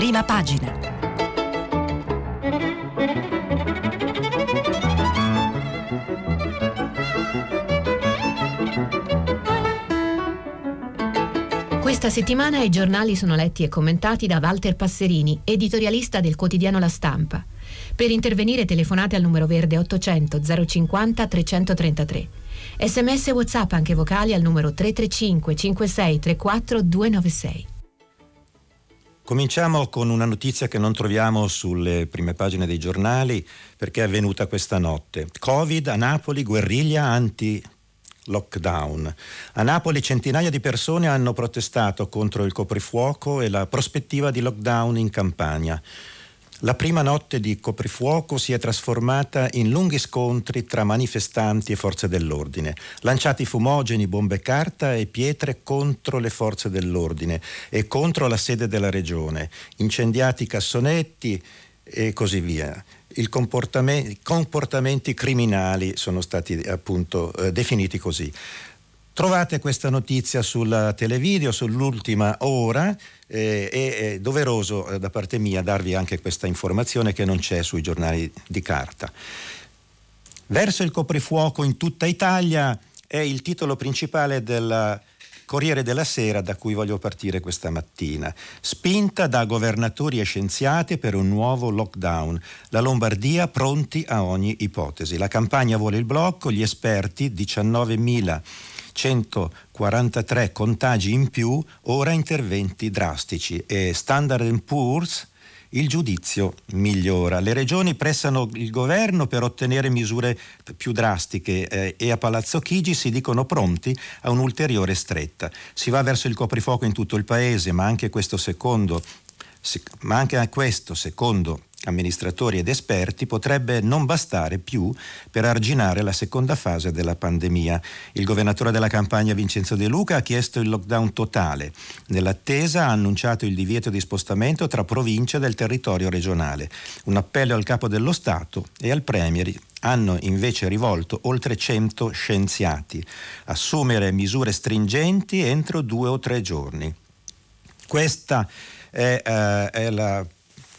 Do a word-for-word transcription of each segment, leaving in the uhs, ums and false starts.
prima pagina. Questa settimana i giornali sono letti e commentati da Walter Passerini, editorialista del quotidiano La Stampa. Per intervenire telefonate al numero verde ottocento zero cinquanta trecentotrentatré. Sms e WhatsApp anche vocali al numero tre tre cinque cinque sei tre quattro due nove sei. Cominciamo con una notizia che non troviamo sulle prime pagine dei giornali perché è avvenuta questa notte. Covid a Napoli, guerriglia anti lockdown. A Napoli centinaia di persone hanno protestato contro il coprifuoco e la prospettiva di lockdown in Campania. La prima notte di coprifuoco si è trasformata in lunghi scontri tra manifestanti e forze dell'ordine, lanciati fumogeni, bombe carta e pietre contro le forze dell'ordine e contro la sede della regione, incendiati cassonetti e così via. I comportame- comportamenti criminali sono stati appunto eh, definiti così. Trovate questa notizia sul televideo, sull'ultima ora, e eh, è doveroso eh, da parte mia darvi anche questa informazione che non c'è sui giornali di carta. Verso il coprifuoco in tutta Italia è il titolo principale del Corriere della Sera da cui voglio partire questa mattina. Spinta da governatori e scienziati per un nuovo lockdown. La Lombardia pronti a ogni ipotesi. La Campania vuole il blocco, gli esperti diciannovemilacentoquarantatré contagi in più, ora interventi drastici. E Standard and Poor's, il giudizio migliora. Le regioni pressano il governo per ottenere misure più drastiche eh, e a Palazzo Chigi si dicono pronti a un'ulteriore stretta. Si va verso il coprifuoco in tutto il paese, ma anche questo secondo, sec- ma anche a questo secondo amministratori ed esperti potrebbe non bastare più per arginare la seconda fase della pandemia. Il governatore della Campania Vincenzo De Luca ha chiesto il lockdown totale. Nell'attesa ha annunciato il divieto di spostamento tra province del territorio regionale. Un appello al capo dello Stato e al Premier hanno invece rivolto oltre cento scienziati. Assumere misure stringenti entro due o tre giorni. Questa è, eh, è la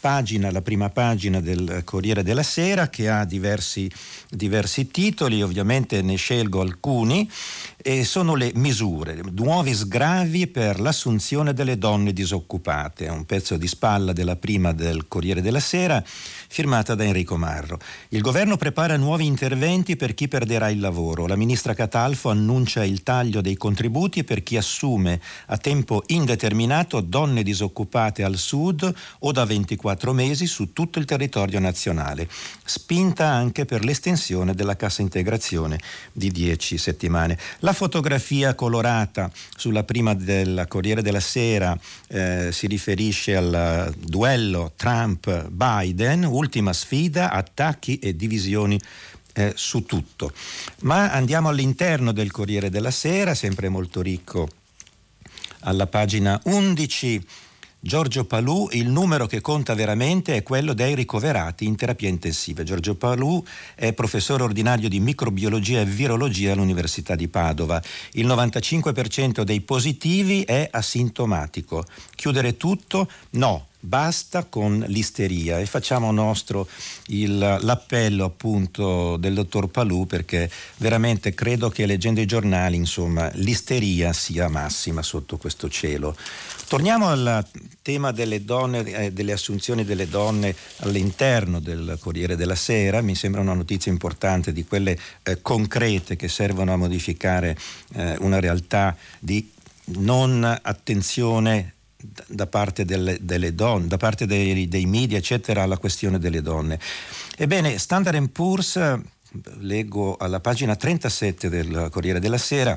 pagina, la prima pagina del Corriere della Sera, che ha diversi, diversi titoli, ovviamente ne scelgo alcuni, e sono le misure, nuovi sgravi per l'assunzione delle donne disoccupate. È un pezzo di spalla della prima del Corriere della Sera, firmata da Enrico Marro. Il governo prepara nuovi interventi per chi perderà il lavoro. La ministra Catalfo annuncia il taglio dei contributi per chi assume a tempo indeterminato donne disoccupate al sud o da ventiquattro mesi su tutto il territorio nazionale. Spinta anche per l'estensione della cassa integrazione di dieci settimane. La fotografia colorata sulla prima del Corriere della Sera eh, si riferisce al duello Trump-Biden, ultima sfida, attacchi e divisioni eh, su tutto. Ma andiamo all'interno del Corriere della Sera, sempre molto ricco, alla pagina undici. Giorgio Palù, il numero che conta veramente è quello dei ricoverati in terapia intensiva. Giorgio Palù è professore ordinario di microbiologia e virologia all'Università di Padova. Il novantacinque per cento dei positivi è asintomatico. Chiudere tutto? No. Basta con l'isteria, e facciamo nostro il, l'appello appunto del dottor Palù, perché veramente credo che, leggendo i giornali, insomma, l'isteria sia massima sotto questo cielo. Torniamo al tema delle donne, eh, delle assunzioni delle donne all'interno del Corriere della Sera. Mi sembra una notizia importante, di quelle eh, concrete che servono a modificare eh, una realtà di non attenzione da parte delle, delle donne, da parte dei, dei media, eccetera, alla questione delle donne. Ebbene, Standard and Poor's, leggo alla pagina trentasette del Corriere della Sera,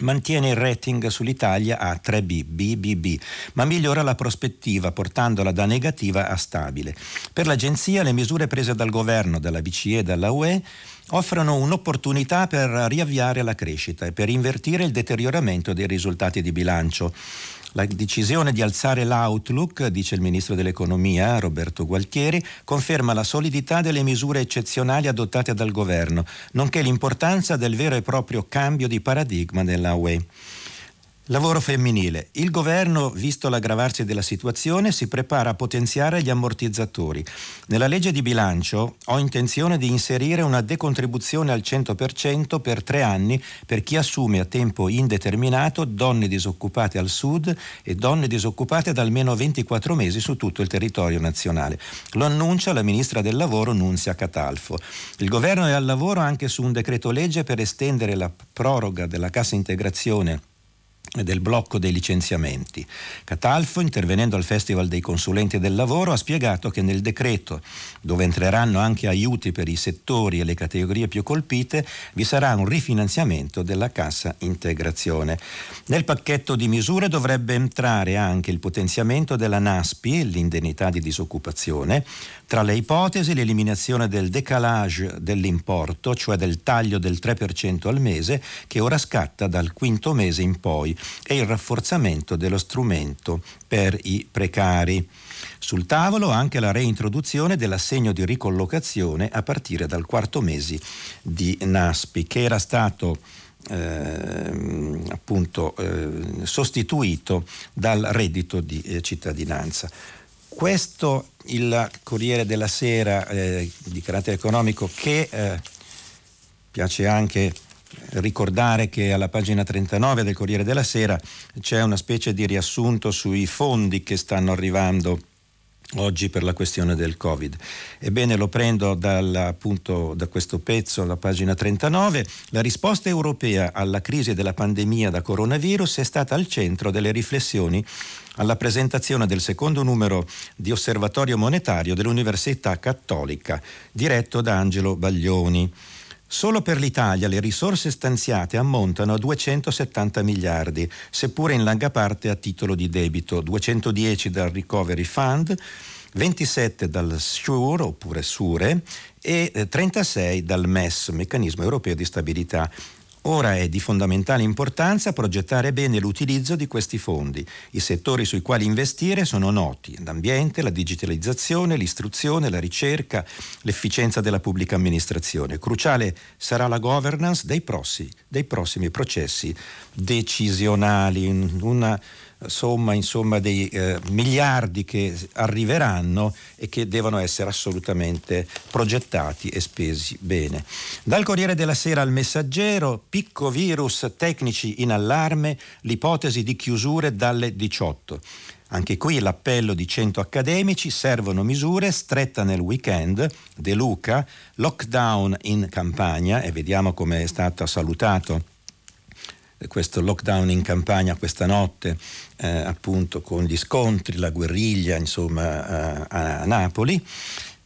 mantiene il rating sull'Italia a tre B, B B B, ma migliora la prospettiva portandola da negativa a stabile. Per l'agenzia le misure prese dal governo, dalla B C E e dalla U E offrono un'opportunità per riavviare la crescita e per invertire il deterioramento dei risultati di bilancio. La decisione di alzare l'outlook, dice il ministro dell'economia Roberto Gualtieri, conferma la solidità delle misure eccezionali adottate dal governo, nonché l'importanza del vero e proprio cambio di paradigma della U E. Lavoro femminile. Il governo, visto l'aggravarsi della situazione, si prepara a potenziare gli ammortizzatori. Nella legge di bilancio ho intenzione di inserire una decontribuzione al cento per cento per tre anni per chi assume a tempo indeterminato donne disoccupate al sud e donne disoccupate da almeno ventiquattro mesi su tutto il territorio nazionale. Lo annuncia la ministra del lavoro Nunzia Catalfo. Il governo è al lavoro anche su un decreto legge per estendere la proroga della cassa integrazione del blocco dei licenziamenti. Catalfo, intervenendo al Festival dei Consulenti del Lavoro, ha spiegato che nel decreto, dove entreranno anche aiuti per i settori e le categorie più colpite, vi sarà un rifinanziamento della cassa integrazione. Nel pacchetto di misure dovrebbe entrare anche il potenziamento della NASPI, l'indennità di disoccupazione. Tra le ipotesi, l'eliminazione del décalage dell'importo, cioè del taglio del tre per cento al mese, che ora scatta dal quinto mese in poi, e il rafforzamento dello strumento per i precari. Sul tavolo anche la reintroduzione dell'assegno di ricollocazione a partire dal quarto mese di NASPI, che era stato eh, appunto eh, sostituito dal reddito di eh, cittadinanza. Questo il Corriere della Sera eh, di carattere economico, che eh, piace anche ricordare che alla pagina trentanove del Corriere della Sera c'è una specie di riassunto sui fondi che stanno arrivando oggi per la questione del Covid. Ebbene, lo prendo dal, appunto, da questo pezzo, alla pagina trentanove. La risposta europea alla crisi della pandemia da coronavirus è stata al centro delle riflessioni alla presentazione del secondo numero di Osservatorio Monetario dell'Università Cattolica, diretto da Angelo Baglioni. Solo per l'Italia le risorse stanziate ammontano a duecentosettanta miliardi, seppure in larga parte a titolo di debito, duecentodieci dal Recovery Fund, ventisette dal SURE oppure SURE e trentasei dal MES, Meccanismo Europeo di Stabilità. Ora è di fondamentale importanza progettare bene l'utilizzo di questi fondi. I settori sui quali investire sono noti: l'ambiente, la digitalizzazione, l'istruzione, la ricerca, l'efficienza della pubblica amministrazione. Cruciale sarà la governance dei prossimi, dei prossimi processi decisionali. Una somma insomma dei eh, miliardi che arriveranno e che devono essere assolutamente progettati e spesi bene. Dal Corriere della Sera al Messaggero: picco virus, tecnici in allarme, l'ipotesi di chiusure dalle diciotto. Anche qui l'appello di cento accademici, servono misure, stretta nel weekend, De Luca, lockdown in Campania, e vediamo come è stato salutato questo lockdown in Campania questa notte, eh, appunto con gli scontri, la guerriglia insomma a, a Napoli.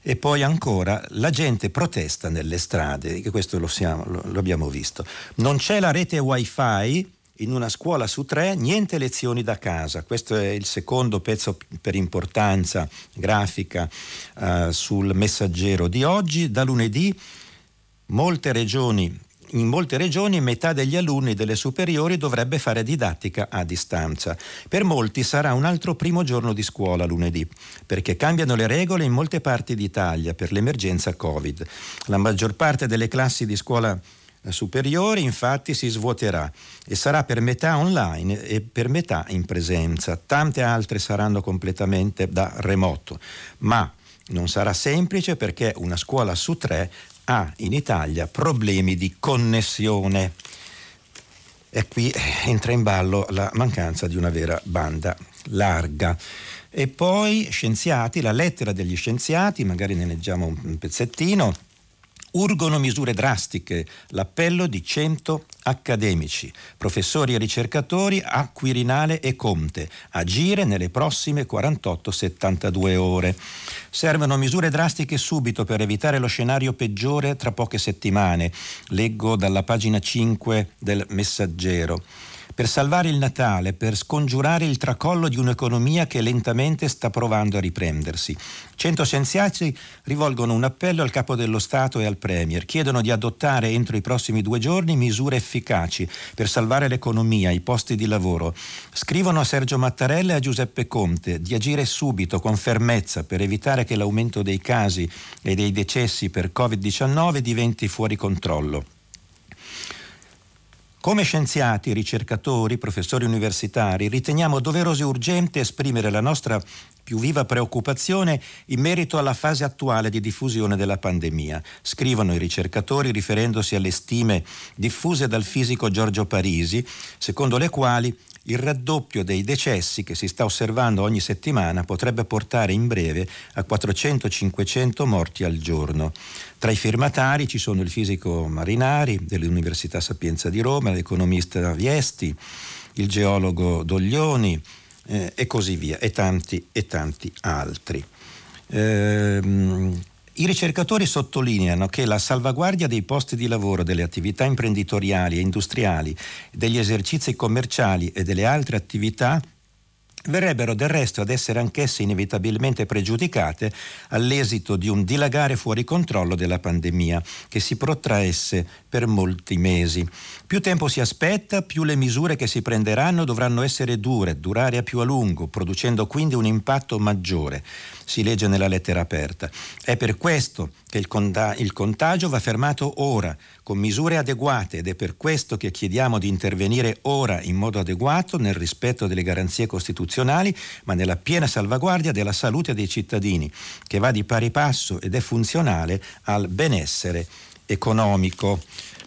E poi ancora la gente protesta nelle strade, che questo lo, siamo, lo, lo abbiamo visto. Non c'è la rete wifi in una scuola su tre, niente lezioni da casa. Questo è il secondo pezzo per importanza grafica eh, sul Messaggero di oggi. Da lunedì molte regioni In molte regioni metà degli alunni delle superiori dovrebbe fare didattica a distanza. Per molti sarà un altro primo giorno di scuola lunedì, perché cambiano le regole in molte parti d'Italia per l'emergenza Covid. La maggior parte delle classi di scuola superiori infatti si svuoterà e sarà per metà online e per metà in presenza. Tante altre saranno completamente da remoto, ma non sarà semplice, perché una scuola su tre ha ah, in Italia problemi di connessione, e qui entra in ballo la mancanza di una vera banda larga. E poi scienziati, la lettera degli scienziati, magari ne leggiamo un pezzettino. Urgono misure drastiche, l'appello di cento accademici, professori e ricercatori a Quirinale e Conte, agire nelle prossime quarantotto settantadue ore. Servono misure drastiche subito per evitare lo scenario peggiore tra poche settimane, leggo dalla pagina cinque del Messaggero. Per salvare il Natale, per scongiurare il tracollo di un'economia che lentamente sta provando a riprendersi. Cento scienziati rivolgono un appello al Capo dello Stato e al Premier. Chiedono di adottare entro i prossimi due giorni misure efficaci per salvare l'economia, i posti di lavoro. Scrivono a Sergio Mattarella e a Giuseppe Conte di agire subito, con fermezza, per evitare che l'aumento dei casi e dei decessi per Covid diciannove diventi fuori controllo. Come scienziati, ricercatori, professori universitari, riteniamo doveroso e urgente esprimere la nostra più viva preoccupazione in merito alla fase attuale di diffusione della pandemia, scrivono i ricercatori riferendosi alle stime diffuse dal fisico Giorgio Parisi, secondo le quali il raddoppio dei decessi che si sta osservando ogni settimana potrebbe portare in breve a quattrocento cinquecento morti al giorno. Tra i firmatari ci sono il fisico Marinari dell'Università Sapienza di Roma, l'economista Viesti, il geologo Doglioni eh, e così via, e tanti e tanti altri. Ehm, I ricercatori sottolineano che la salvaguardia dei posti di lavoro, delle attività imprenditoriali e industriali, degli esercizi commerciali e delle altre attività verrebbero del resto ad essere anch'esse inevitabilmente pregiudicate all'esito di un dilagare fuori controllo della pandemia che si protraesse per molti mesi. Più tempo si aspetta, più le misure che si prenderanno dovranno essere dure, durare a più a lungo, producendo quindi un impatto maggiore, si legge nella lettera aperta. È per questo che il, cont- il contagio va fermato ora, con misure adeguate, ed è per questo che chiediamo di intervenire ora in modo adeguato, nel rispetto delle garanzie costituzionali, ma nella piena salvaguardia della salute dei cittadini, che va di pari passo ed è funzionale al benessere economico.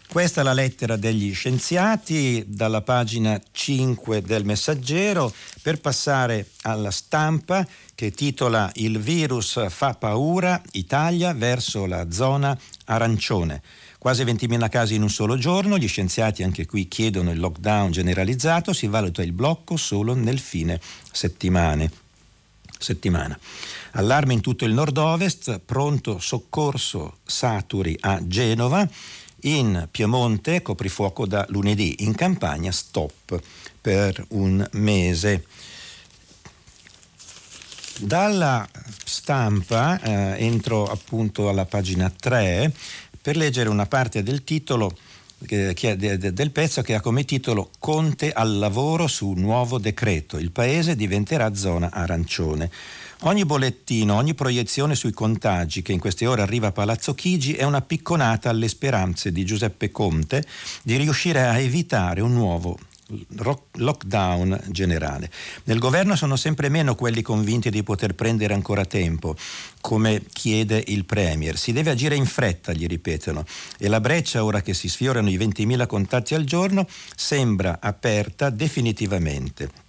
Questa è la lettera degli scienziati dalla pagina cinque del Messaggero, per passare alla Stampa, che titola "Il virus fa paura, Italia verso la zona arancione". Quasi ventimila casi in un solo giorno, gli scienziati anche qui chiedono il lockdown generalizzato, si valuta il blocco solo nel fine settimane. settimana. Allarme in tutto il nord-ovest, pronto soccorso saturi a Genova, in Piemonte coprifuoco da lunedì, in Campania stop per un mese. Dalla Stampa eh, entro appunto alla pagina tre per leggere una parte del titolo eh, che è de, de, del pezzo che ha come titolo "Conte al lavoro su nuovo decreto, il paese diventerà zona arancione". Ogni bollettino, ogni proiezione sui contagi che in queste ore arriva a Palazzo Chigi è una picconata alle speranze di Giuseppe Conte di riuscire a evitare un nuovo lockdown generale. Nel governo sono sempre meno quelli convinti di poter prendere ancora tempo, come chiede il Premier. Si deve agire in fretta, gli ripetono, e la breccia, ora che si sfiorano i ventimila contatti al giorno, sembra aperta definitivamente.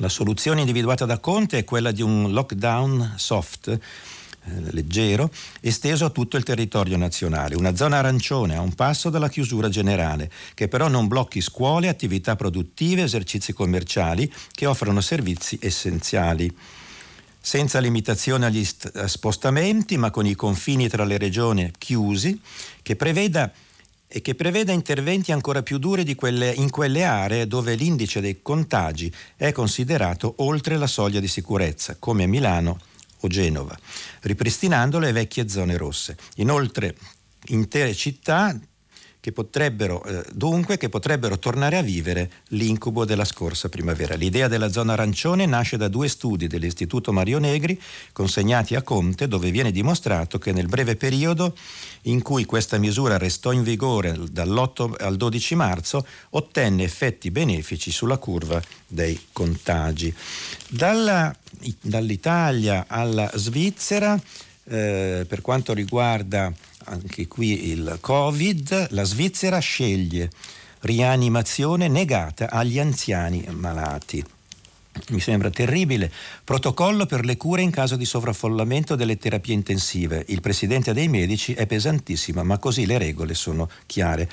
La soluzione individuata da Conte è quella di un lockdown soft, leggero, esteso a tutto il territorio nazionale, una zona arancione a un passo dalla chiusura generale, che però non blocchi scuole, attività produttive, esercizi commerciali che offrono servizi essenziali, senza limitazione agli st- spostamenti, ma con i confini tra le regioni chiusi, che preveda e che preveda interventi ancora più duri di quelle, in quelle aree dove l'indice dei contagi è considerato oltre la soglia di sicurezza, come a Milano o Genova, ripristinando le vecchie zone rosse. Inoltre, intere città che potrebbero eh, dunque che potrebbero tornare a vivere l'incubo della scorsa primavera. L'idea della zona arancione nasce da due studi dell'Istituto Mario Negri consegnati a Conte, dove viene dimostrato che nel breve periodo in cui questa misura restò in vigore, dall'otto al dodici marzo, ottenne effetti benefici sulla curva dei contagi. Dalla, dall'Italia alla Svizzera, eh, per quanto riguarda anche qui il Covid, la Svizzera sceglie rianimazione negata agli anziani malati. Mi sembra terribile. Protocollo per le cure in caso di sovraffollamento delle terapie intensive. Il presidente dei medici è pesantissima, ma così le regole sono chiare.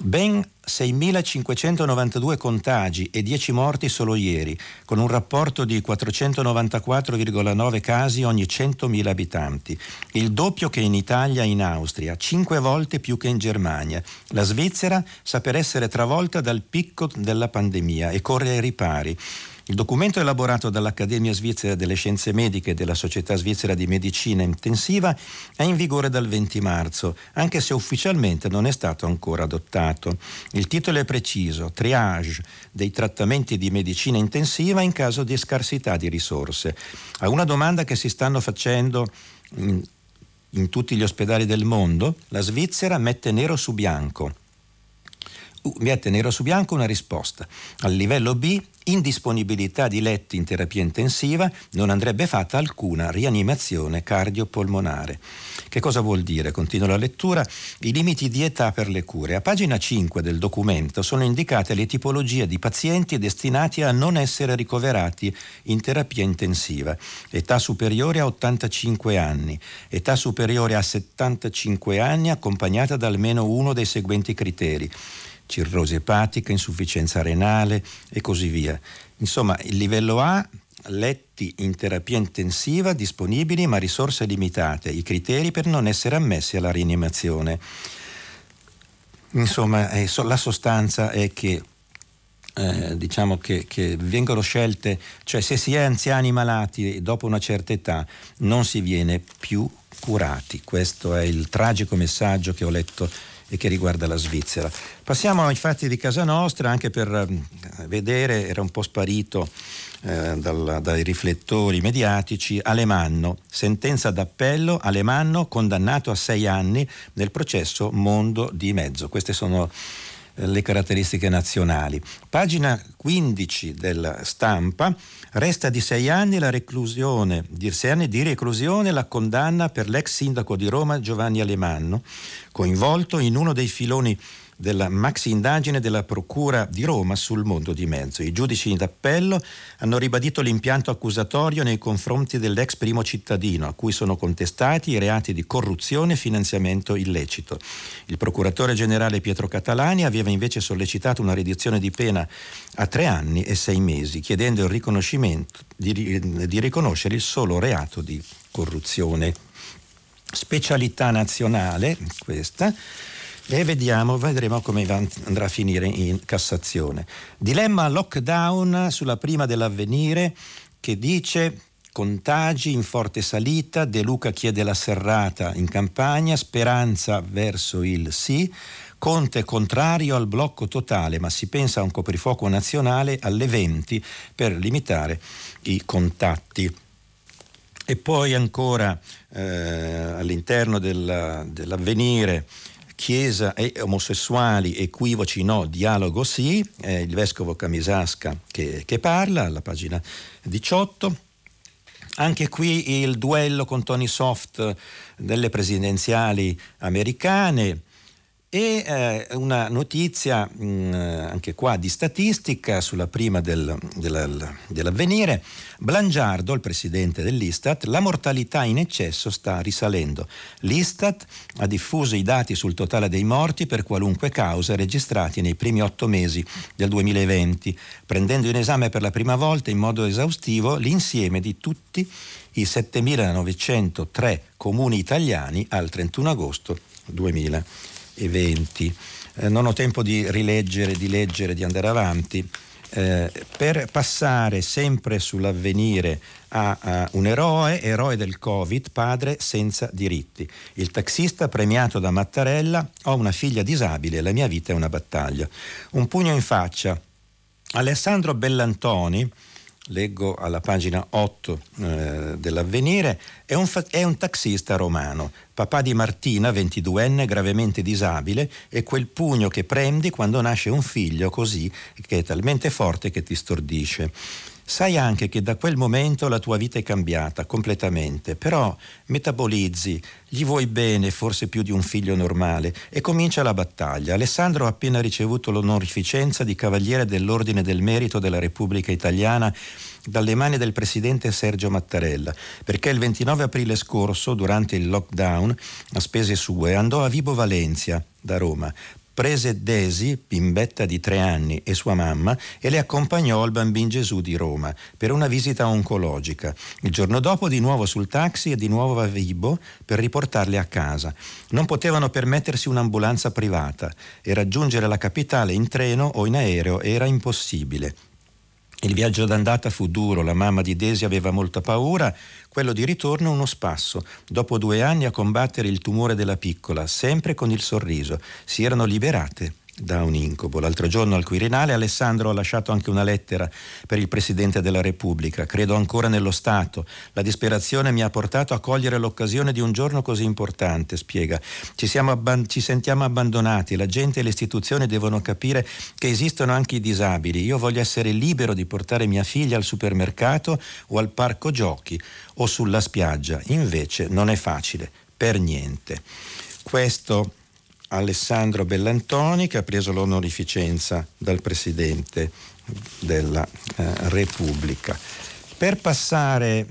Ben seimilacinquecentonovantadue contagi e dieci morti solo ieri, con un rapporto di quattrocentonovantaquattro virgola nove casi ogni centomila abitanti, il doppio che in Italia e in Austria, cinque volte più che in Germania. La Svizzera sta per essere travolta dal picco della pandemia e corre ai ripari. Il documento elaborato dall'Accademia Svizzera delle Scienze Mediche e della Società Svizzera di Medicina Intensiva è in vigore dal venti marzo, anche se ufficialmente non è stato ancora adottato. Il titolo è preciso: triage dei trattamenti di medicina intensiva in caso di scarsità di risorse. A una domanda che si stanno facendo in, in tutti gli ospedali del mondo, la Svizzera mette nero su bianco. mette nero su bianco una risposta. Al livello B, indisponibilità di letti in terapia intensiva, non andrebbe fatta alcuna rianimazione cardiopolmonare. Che cosa vuol dire? Continua la lettura. I limiti di età per le cure. A pagina cinque del documento sono indicate le tipologie di pazienti destinati a non essere ricoverati in terapia intensiva. Età superiore a ottantacinque anni, età superiore a settantacinque anni accompagnata da almeno uno dei seguenti criteri: cirrosi epatica, insufficienza renale e così via. Insomma, il livello A, letti in terapia intensiva disponibili ma risorse limitate, i criteri per non essere ammessi alla rianimazione. Insomma, eh, so, la sostanza è che Eh, diciamo che, che vengono scelte, cioè se si è anziani malati dopo una certa età non si viene più curati. Questo è il tragico messaggio che ho letto e che riguarda la Svizzera. Passiamo ai fatti di casa nostra, anche per vedere, era un po' sparito eh, dal, dai riflettori mediatici, Alemanno, sentenza d'appello, Alemanno condannato a sei anni nel processo Mondo di Mezzo. Queste sono le caratteristiche nazionali. Pagina quindici della Stampa, resta di sei anni la reclusione, di sei anni di reclusione la condanna per l'ex sindaco di Roma Giovanni Alemanno, coinvolto in uno dei filoni della maxi indagine della Procura di Roma sul Mondo di Mezzo. I giudici d'appello hanno ribadito l'impianto accusatorio nei confronti dell'ex primo cittadino, a cui sono contestati i reati di corruzione e finanziamento illecito. Il procuratore generale Pietro Catalani aveva invece sollecitato una riduzione di pena a tre anni e sei mesi, chiedendo il riconoscimento di, di riconoscere il solo reato di corruzione. Specialità nazionale, questa. E vediamo, vedremo come andrà a finire in Cassazione. Dilemma lockdown sulla prima dell'Avvenire, che dice contagi in forte salita, De Luca chiede la serrata in Campania, Speranza verso il sì, Conte contrario al blocco totale ma si pensa a un coprifuoco nazionale alle venti per limitare i contatti. E poi ancora eh, all'interno della, dell'Avvenire, Chiesa e omosessuali, equivoci no, dialogo sì, eh, il vescovo Camisasca che, che parla, alla pagina diciotto. Anche qui il duello con Tony Soft delle presidenziali americane e eh, una notizia mh, anche qua di statistica sulla prima del, del, dell'Avvenire. Blangiardo, il presidente dell'Istat, la mortalità in eccesso sta risalendo. L'Istat ha diffuso i dati sul totale dei morti per qualunque causa registrati nei primi otto mesi del duemilaventi, prendendo in esame per la prima volta in modo esaustivo l'insieme di tutti i settemilanovecento tre comuni italiani al trentuno agosto duemilaventi. Eh, non ho tempo di rileggere, di leggere, di andare avanti. Eh, per passare sempre sull'Avvenire a, a un eroe, eroe del Covid, padre senza diritti. Il taxista premiato da Mattarella, ho una figlia disabile, la mia vita è una battaglia. Un pugno in faccia. Alessandro Bellantoni, leggo alla pagina otto eh, dell'Avvenire, è un, fa- è un taxista romano, papà di Martina, ventiduenne, gravemente disabile, e quel pugno che prendi quando nasce un figlio così, che è talmente forte che ti stordisce. Sai anche che da quel momento la tua vita è cambiata completamente, però metabolizzi, gli vuoi bene forse più di un figlio normale, e comincia la battaglia. Alessandro ha appena ricevuto l'onorificenza di Cavaliere dell'Ordine del Merito della Repubblica Italiana dalle mani del presidente Sergio Mattarella, perché il ventinove aprile scorso, durante il lockdown, a spese sue, andò a Vibo Valentia da Roma, prese Desi, bimbetta di tre anni, e sua mamma e le accompagnò al Bambin Gesù di Roma per una visita oncologica. Il giorno dopo di nuovo sul taxi e di nuovo a Vibo per riportarle a casa. Non potevano permettersi un'ambulanza privata e raggiungere la capitale in treno o in aereo era impossibile. Il viaggio d'andata fu duro, la mamma di Desi aveva molta paura, quello di ritorno uno spasso, dopo due anni a combattere il tumore della piccola, sempre con il sorriso, si erano liberate da un incubo. L'altro giorno al Quirinale Alessandro ha lasciato anche una lettera per il Presidente della Repubblica. Credo ancora nello Stato. La disperazione mi ha portato a cogliere l'occasione di un giorno così importante, spiega. Ci, siamo abban- ci sentiamo abbandonati, la gente e le istituzioni devono capire che esistono anche i disabili. Io voglio essere libero di portare mia figlia al supermercato o al parco giochi o sulla spiaggia. Invece non è facile, per niente. Questo Alessandro Bellantoni, che ha preso l'onorificenza dal Presidente della eh, Repubblica. Per passare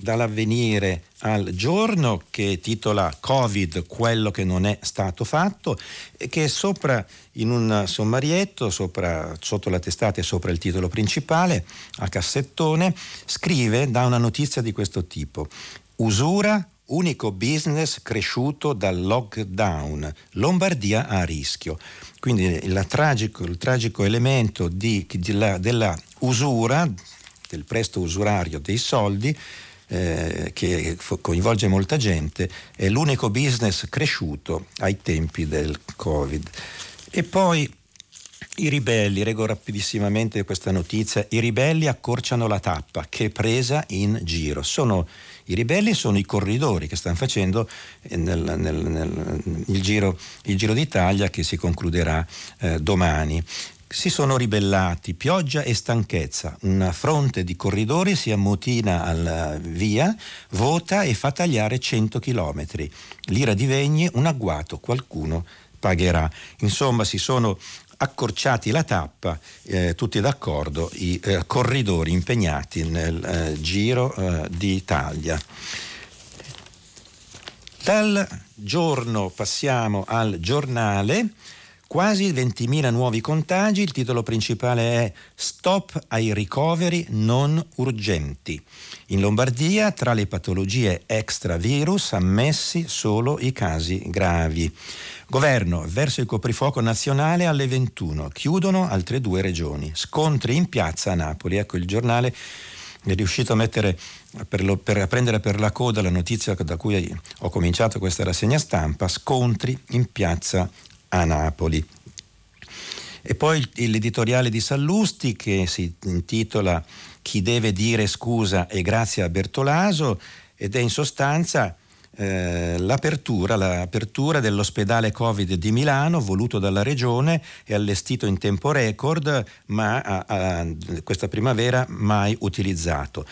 dall'Avvenire al Giorno, che titola Covid, quello che non è stato fatto, e che sopra in un sommarietto, sopra, sotto la testata e sopra il titolo principale, a cassettone, scrive da una notizia di questo tipo: usura, unico business cresciuto dal lockdown, Lombardia a rischio. Quindi la tragico, il tragico elemento di, di la, della usura, del prestito usurario dei soldi, eh, che coinvolge molta gente, è l'unico business cresciuto ai tempi del Covid. E poi i ribelli, leggo rapidissimamente questa notizia, i ribelli accorciano la tappa, che presa in giro. Sono I ribelli sono i corridori che stanno facendo nel, nel, nel, il, giro, il Giro d'Italia, che si concluderà eh, domani. Si sono ribellati, pioggia e stanchezza, una fronte di corridori si ammutina alla via, vota e fa tagliare cento chilometri. L'ira di Vegni, un agguato, qualcuno pagherà. Insomma, si sono accorciati la tappa, eh, tutti d'accordo, i eh, corridori impegnati nel eh, Giro eh, d'Italia. Dal Giorno passiamo al Giornale. Quasi ventimila nuovi contagi, il titolo principale è Stop ai ricoveri non urgenti. In Lombardia, tra le patologie extravirus, ammessi solo i casi gravi. Governo, verso il coprifuoco nazionale alle ventuno, chiudono altre due regioni. Scontri in piazza a Napoli. Ecco, il Giornale è riuscito a mettere per, lo, per prendere per la coda la notizia da cui ho cominciato questa rassegna stampa, scontri in piazza a Napoli. E poi l'editoriale di Sallusti, che si intitola Chi deve dire scusa e grazie a Bertolaso, ed è in sostanza eh, l'apertura, l'apertura dell'ospedale Covid di Milano, voluto dalla regione e allestito in tempo record, ma a, a, questa primavera mai utilizzato.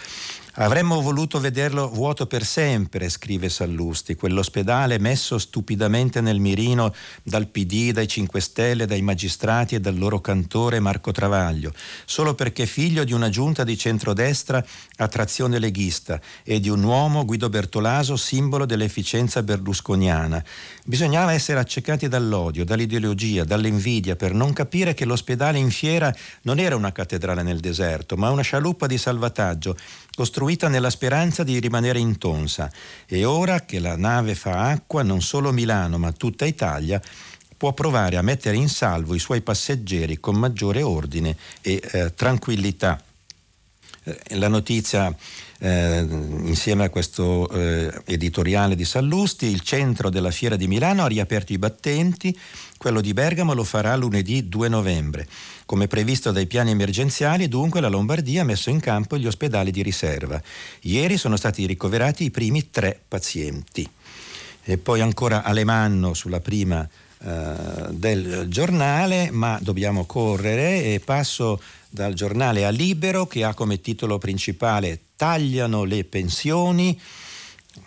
Avremmo voluto vederlo vuoto per sempre, scrive Sallusti, quell'ospedale messo stupidamente nel mirino dal P D, dai cinque Stelle, dai magistrati e dal loro cantore Marco Travaglio, solo perché figlio di una giunta di centrodestra a trazione leghista e di un uomo, Guido Bertolaso, simbolo dell'efficienza berlusconiana. Bisognava essere accecati dall'odio, dall'ideologia, dall'invidia per non capire che l'ospedale in fiera non era una cattedrale nel deserto, ma una scialuppa di salvataggio costruita nella speranza di rimanere intonsa. E ora che la nave fa acqua, non solo Milano ma tutta Italia può provare a mettere in salvo i suoi passeggeri con maggiore ordine e eh, tranquillità. La notizia, eh, insieme a questo eh, editoriale di Sallusti, il centro della Fiera di Milano ha riaperto i battenti, quello di Bergamo lo farà lunedì due novembre. Come previsto dai piani emergenziali, dunque, la Lombardia ha messo in campo gli ospedali di riserva. Ieri sono stati ricoverati i primi tre pazienti. E poi ancora Alemanno sulla prima eh, del Giornale, ma dobbiamo correre e passo dal Giornale a Libero, che ha come titolo principale tagliano le pensioni.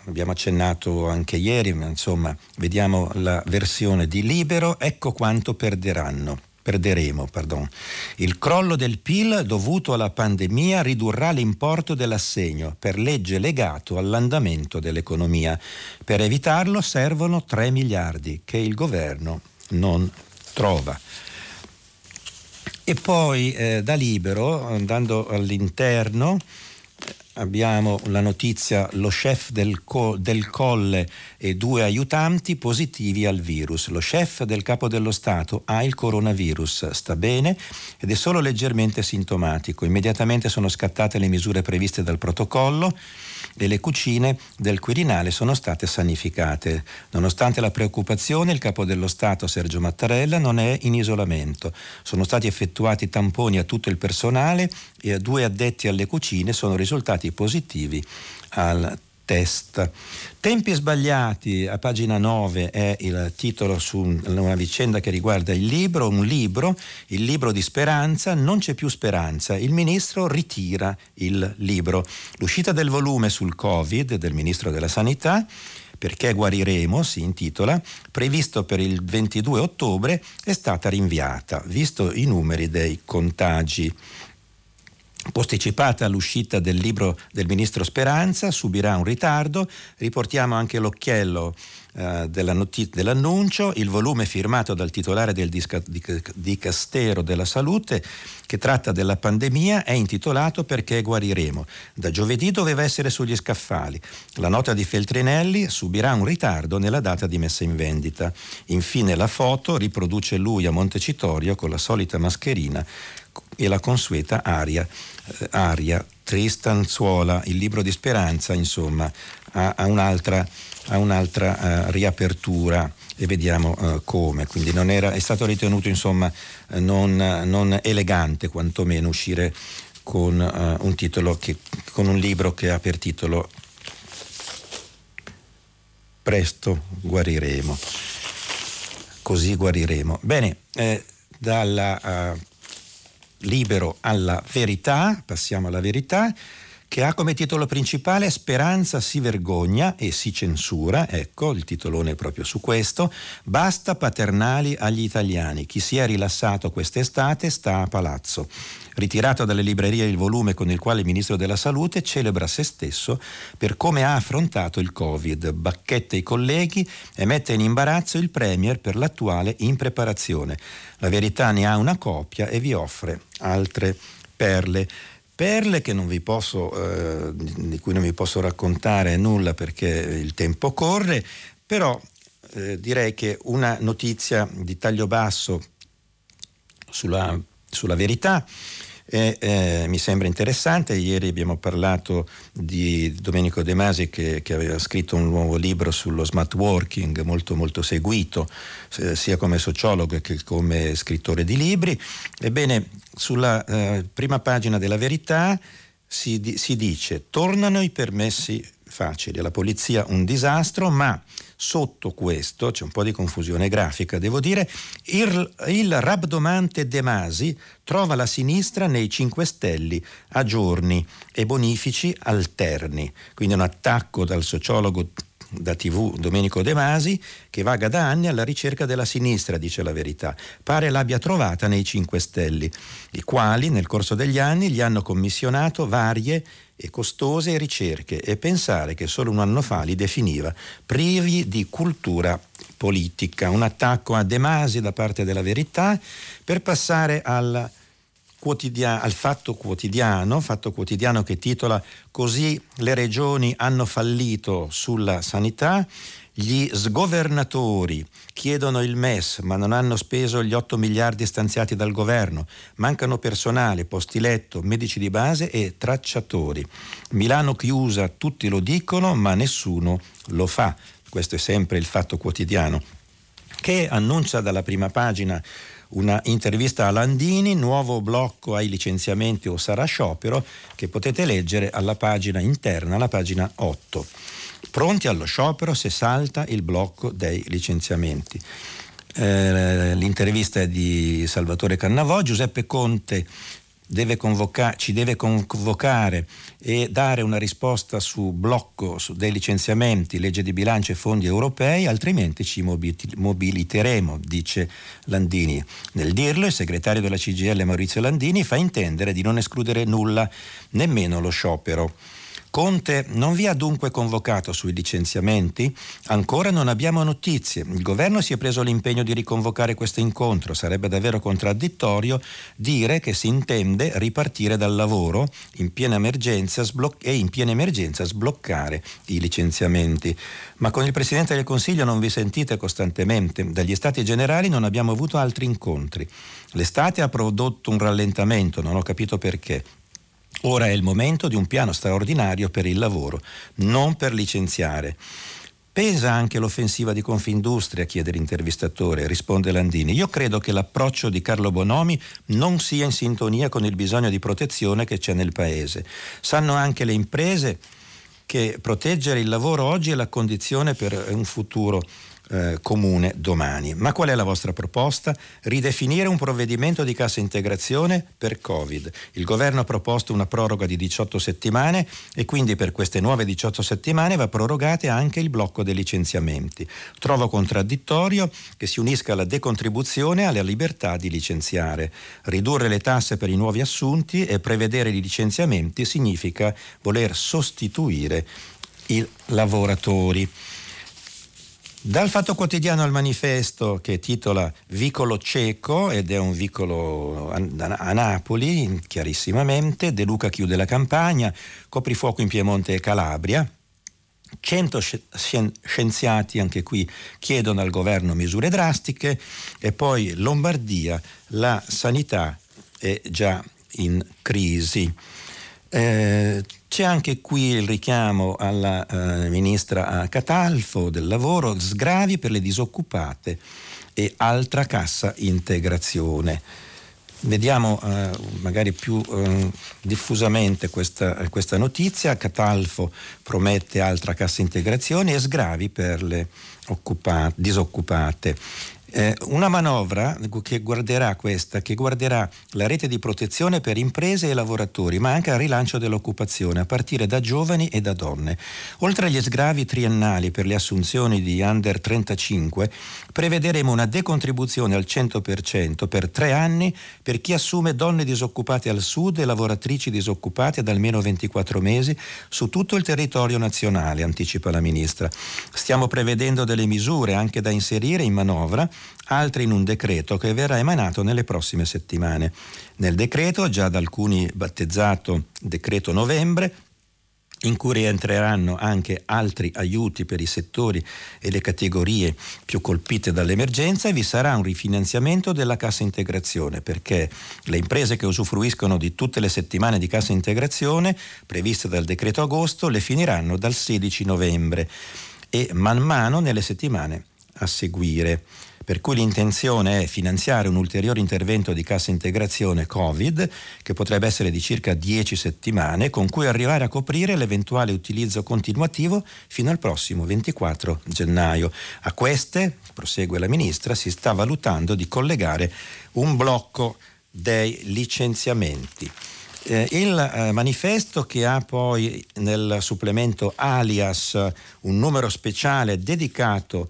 Abbiamo accennato anche ieri, ma insomma vediamo la versione di Libero. Ecco quanto perderanno perderemo, pardon. Il crollo del P I L dovuto alla pandemia ridurrà l'importo dell'assegno, per legge legato all'andamento dell'economia. Per evitarlo servono tre miliardi che il governo non trova. E poi eh, da Libero, andando all'interno, abbiamo la notizia: lo chef del, co- del Colle e due aiutanti positivi al virus. Lo chef del Capo dello Stato ha il coronavirus, sta bene ed è solo leggermente sintomatico. Immediatamente sono scattate le misure previste dal protocollo. delle cucine del Quirinale sono state sanificate. Nonostante la preoccupazione, il capo dello Stato Sergio Mattarella non è in isolamento. Sono stati effettuati tamponi a tutto il personale e a due addetti alle cucine sono risultati positivi al test. Tempi sbagliati, a pagina nove è il titolo su una vicenda che riguarda il libro, un libro, il libro di Speranza, non c'è più speranza, il ministro ritira il libro. L'uscita del volume sul Covid del ministro della Sanità, Perché guariremo, si intitola, previsto per il ventidue ottobre, è stata rinviata, visto i numeri dei contagi. Posticipata l'uscita del libro del ministro Speranza, subirà un ritardo. Riportiamo anche l'occhiello eh, della noti- dell'annuncio, il volume firmato dal titolare del disca- Dicastero della Salute che tratta della pandemia è intitolato Perché guariremo. Da giovedì doveva essere sugli scaffali. La nota di Feltrinelli subirà un ritardo nella data di messa in vendita. Infine la foto riproduce lui a Montecitorio con la solita mascherina e la consueta aria, eh, aria tristanzuola. Il libro di Speranza, insomma, ha, ha un'altra, ha un'altra eh, riapertura e vediamo eh, come. Quindi non era, è stato ritenuto, insomma, eh, non, non elegante quantomeno uscire con eh, un titolo che, con un libro che ha per titolo Presto guariremo. Così guariremo. Bene, eh, dalla eh, Libero alla Verità, passiamo alla Verità, che ha come titolo principale Speranza si vergogna e si censura, ecco il titolone proprio su questo, basta paternali agli italiani, chi si è rilassato quest'estate sta a palazzo. Ritirato dalle librerie il volume con il quale il ministro della Salute celebra se stesso per come ha affrontato il Covid, bacchetta i colleghi e mette in imbarazzo il premier per l'attuale impreparazione. La Verità ne ha una copia e vi offre altre perle. Perle che non vi posso, eh, di cui non vi posso raccontare nulla perché il tempo corre, però eh, direi che una notizia di taglio basso sulla, sulla Verità e, eh, mi sembra interessante. Ieri abbiamo parlato di Domenico De Masi che, che aveva scritto un nuovo libro sullo smart working molto molto seguito eh, sia come sociologo che come scrittore di libri. Ebbene, sulla eh, prima pagina della Verità si, di, si dice tornano i permessi facili, alla polizia un disastro, ma sotto questo c'è un po' di confusione grafica, devo dire, il, il rabdomante De Masi trova la sinistra nei cinque Stelle a giorni e bonifici alterni, quindi un attacco dal sociologo da tivù Domenico De Masi che vaga da anni alla ricerca della sinistra, dice la Verità, pare l'abbia trovata nei cinque Stelle, i quali nel corso degli anni gli hanno commissionato varie e costose ricerche, e pensare che solo un anno fa li definiva privi di cultura politica. Un attacco a De Masi da parte della Verità. Per passare al, quotidia- al Fatto Quotidiano, Fatto Quotidiano che titola Così le regioni hanno fallito sulla sanità. Gli sgovernatori chiedono il M E S ma non hanno speso gli otto miliardi stanziati dal governo, mancano personale, posti letto, medici di base e tracciatori. Milano chiusa, tutti lo dicono ma nessuno lo fa. Questo è sempre il Fatto Quotidiano che annuncia dalla prima pagina una intervista a Landini, nuovo blocco ai licenziamenti o sarà sciopero, che potete leggere alla pagina interna, alla pagina otto. Pronti allo sciopero se salta il blocco dei licenziamenti. Eh, l'intervista è di Salvatore Cannavò. Giuseppe Conte deve convoca- ci deve convocare e dare una risposta su blocco su dei licenziamenti, legge di bilancio e fondi europei, altrimenti ci mobiliteremo, dice Landini. Nel dirlo il segretario della C G I L Maurizio Landini fa intendere di non escludere nulla, nemmeno lo sciopero. Conte non vi ha dunque convocato sui licenziamenti? Ancora non abbiamo notizie. Il governo si è preso l'impegno di riconvocare questo incontro. Sarebbe davvero contraddittorio dire che si intende ripartire dal lavoro in piena emergenza sbloc- e in piena emergenza sbloccare i licenziamenti. Ma con il Presidente del Consiglio non vi sentite costantemente? Dagli Stati Generali non abbiamo avuto altri incontri. L'estate ha prodotto un rallentamento, non ho capito perché. Ora è il momento di un piano straordinario per il lavoro, non per licenziare. Pesa anche l'offensiva di Confindustria, chiede l'intervistatore, risponde Landini. Io credo che l'approccio di Carlo Bonomi non sia in sintonia con il bisogno di protezione che c'è nel paese. Sanno anche le imprese che proteggere il lavoro oggi è la condizione per un futuro eh, comune domani. Ma qual è la vostra proposta? Ridefinire un provvedimento di cassa integrazione per Covid. Il governo ha proposto una proroga di diciotto settimane e quindi per queste nuove diciotto settimane va prorogate anche il blocco dei licenziamenti. Trovo contraddittorio che si unisca la decontribuzione alla libertà di licenziare. Ridurre le tasse per i nuovi assunti e prevedere i licenziamenti significa voler sostituire i lavoratori. Dal Fatto Quotidiano al Manifesto, che titola Vicolo cieco, ed è un vicolo a Napoli, chiarissimamente. De Luca chiude la campagna, coprifuoco in Piemonte e Calabria. Cento scienziati, anche qui, chiedono al governo misure drastiche. E poi Lombardia, la sanità è già in crisi. Eh, c'è anche qui il richiamo alla eh, ministra Catalfo del lavoro, sgravi per le disoccupate e altra cassa integrazione. Vediamo eh, magari più eh, diffusamente questa, questa notizia. Catalfo promette altra cassa integrazione e sgravi per le occupa- disoccupate. Eh, una manovra che guarderà questa, che guarderà la rete di protezione per imprese e lavoratori, ma anche al rilancio dell'occupazione, a partire da giovani e da donne. Oltre agli sgravi triennali per le assunzioni di under trentacinque, prevederemo una decontribuzione al cento per cento per tre anni per chi assume donne disoccupate al sud e lavoratrici disoccupate da almeno ventiquattro mesi su tutto il territorio nazionale, anticipa la ministra. Stiamo prevedendo delle misure anche da inserire in manovra, altri in un decreto che verrà emanato nelle prossime settimane. Nel decreto, già da alcuni battezzato decreto novembre, in cui rientreranno anche altri aiuti per i settori e le categorie più colpite dall'emergenza, vi sarà un rifinanziamento della cassa integrazione, perché le imprese che usufruiscono di tutte le settimane di cassa integrazione previste dal decreto agosto le finiranno dal sedici novembre e man mano nelle settimane a seguire. Per cui l'intenzione è finanziare un ulteriore intervento di cassa integrazione Covid, che potrebbe essere di circa dieci settimane, con cui arrivare a coprire l'eventuale utilizzo continuativo fino al prossimo ventiquattro gennaio. A queste, prosegue la ministra, si sta valutando di collegare un blocco dei licenziamenti. Eh, il eh, manifesto, che ha poi nel supplemento Alias un numero speciale dedicato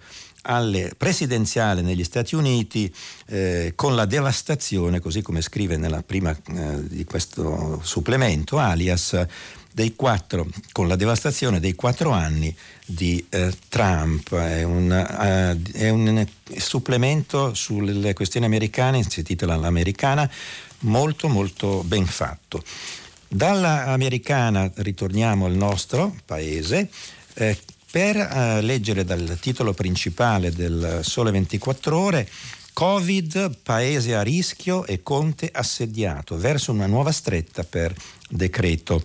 alle presidenziali negli Stati Uniti, eh, con la devastazione, così come scrive nella prima eh, di questo supplemento Alias, dei quattro, con la devastazione dei quattro anni di eh, Trump. È un, eh, è un supplemento sulle questioni americane, si titola L'Americana, molto molto ben fatto. Dalla americana ritorniamo al nostro paese, eh, Per eh, leggere dal titolo principale del Sole ventiquattro Ore, Covid, paese a rischio e Conte assediato, verso una nuova stretta per decreto.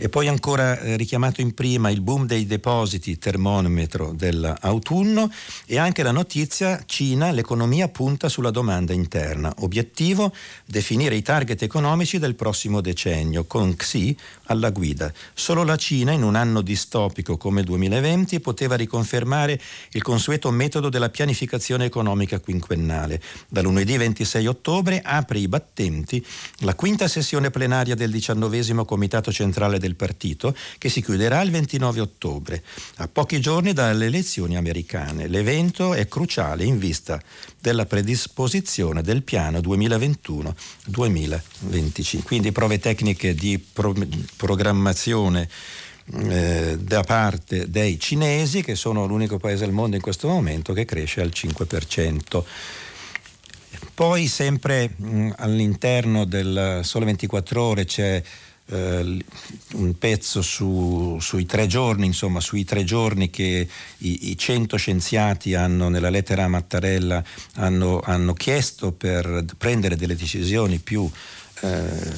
E poi ancora eh, richiamato in prima il boom dei depositi, termometro dell'autunno, e anche la notizia Cina, l'economia punta sulla domanda interna. Obiettivo, definire i target economici del prossimo decennio, con Xi alla guida. Solo la Cina, in un anno distopico come il duemilaventi, poteva riconfermare il consueto metodo della pianificazione economica quinquennale. Da lunedì ventisei ottobre apre i battenti la quinta sessione plenaria del diciannovesimo Comitato Centrale del del partito, che si chiuderà il ventinove ottobre, a pochi giorni dalle elezioni americane. L'evento è cruciale in vista della predisposizione del piano duemilaventuno duemilaventicinque. Quindi prove tecniche di pro- programmazione eh, da parte dei cinesi, che sono l'unico paese al mondo in questo momento che cresce al cinque per cento. Poi sempre mh, all'interno del Sole ventiquattro Ore c'è Uh, un pezzo su, sui tre giorni, insomma, sui tre giorni che i, i cento scienziati hanno, nella lettera a Mattarella, hanno, hanno chiesto per prendere delle decisioni più eh,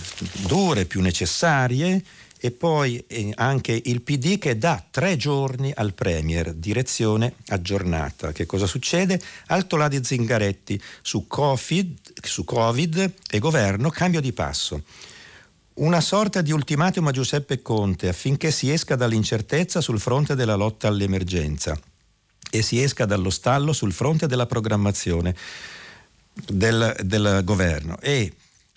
dure, più necessarie. E poi anche il P D che dà tre giorni al Premier, direzione aggiornata. Che cosa succede? Altolà di Zingaretti su Covid, su Covid e governo, cambio di passo. Una sorta di ultimatum a Giuseppe Conte affinché si esca dall'incertezza sul fronte della lotta all'emergenza e si esca dallo stallo sul fronte della programmazione del, del governo e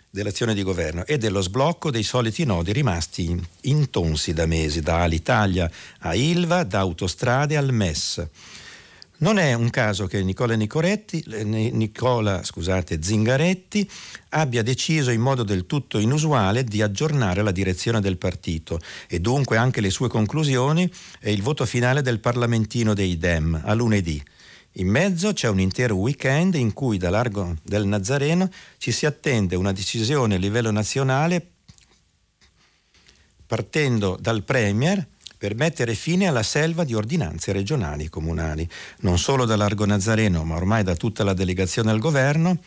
dell'azione di governo e dello sblocco dei soliti nodi rimasti intonsi da mesi, da Alitalia a Ilva, da Autostrade al M E S. Non è un caso che Nicola, Nicoretti, Nicola scusate, Zingaretti abbia deciso in modo del tutto inusuale di aggiornare la direzione del partito e dunque anche le sue conclusioni e il voto finale del parlamentino dei Dem a lunedì. In mezzo c'è un intero weekend in cui da Largo del Nazareno ci si attende una decisione a livello nazionale partendo dal Premier per mettere fine alla selva di ordinanze regionali e comunali. Non solo da Largo Nazareno, ma ormai da tutta la delegazione al governo,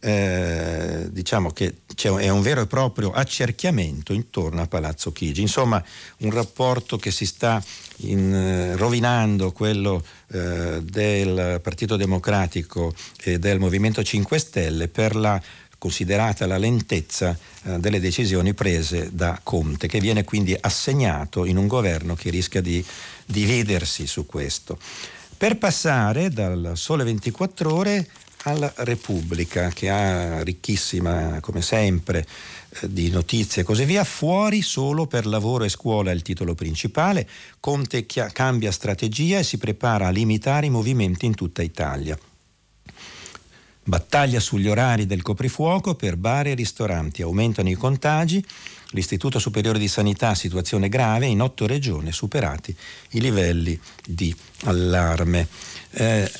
eh, diciamo che c'è, è un vero e proprio accerchiamento intorno a Palazzo Chigi. Insomma, un rapporto che si sta in, eh, rovinando, quello eh, del Partito Democratico e del Movimento cinque Stelle, per la considerata la lentezza eh, delle decisioni prese da Conte, che viene quindi assegnato in un governo che rischia di dividersi su questo. Per passare dal Sole ventiquattro Ore alla Repubblica, che ha ricchissima come sempre eh, di notizie e così via. Fuori solo per lavoro e scuola è il titolo principale. Conte chia- cambia strategia e si prepara a limitare i movimenti in tutta Italia. Battaglia sugli orari del coprifuoco per bar e ristoranti, aumentano i contagi. L'Istituto Superiore di Sanità, situazione grave, in otto regioni superati i livelli di allarme. eh,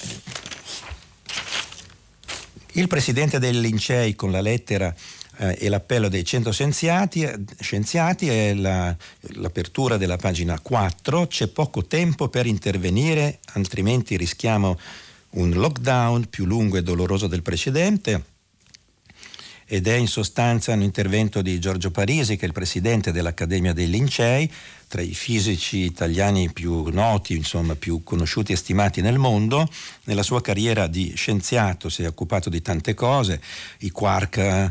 Il presidente del Lincei, con la lettera eh, e l'appello dei cento scienziati, scienziati è la, l'apertura della pagina quattro. C'è poco tempo per intervenire, altrimenti rischiamo un lockdown più lungo e doloroso del precedente. Ed è in sostanza un intervento di Giorgio Parisi, che è il presidente dell'Accademia dei Lincei, tra i fisici italiani più noti, insomma più conosciuti e stimati nel mondo. Nella sua carriera di scienziato si è occupato di tante cose, i quark, eh,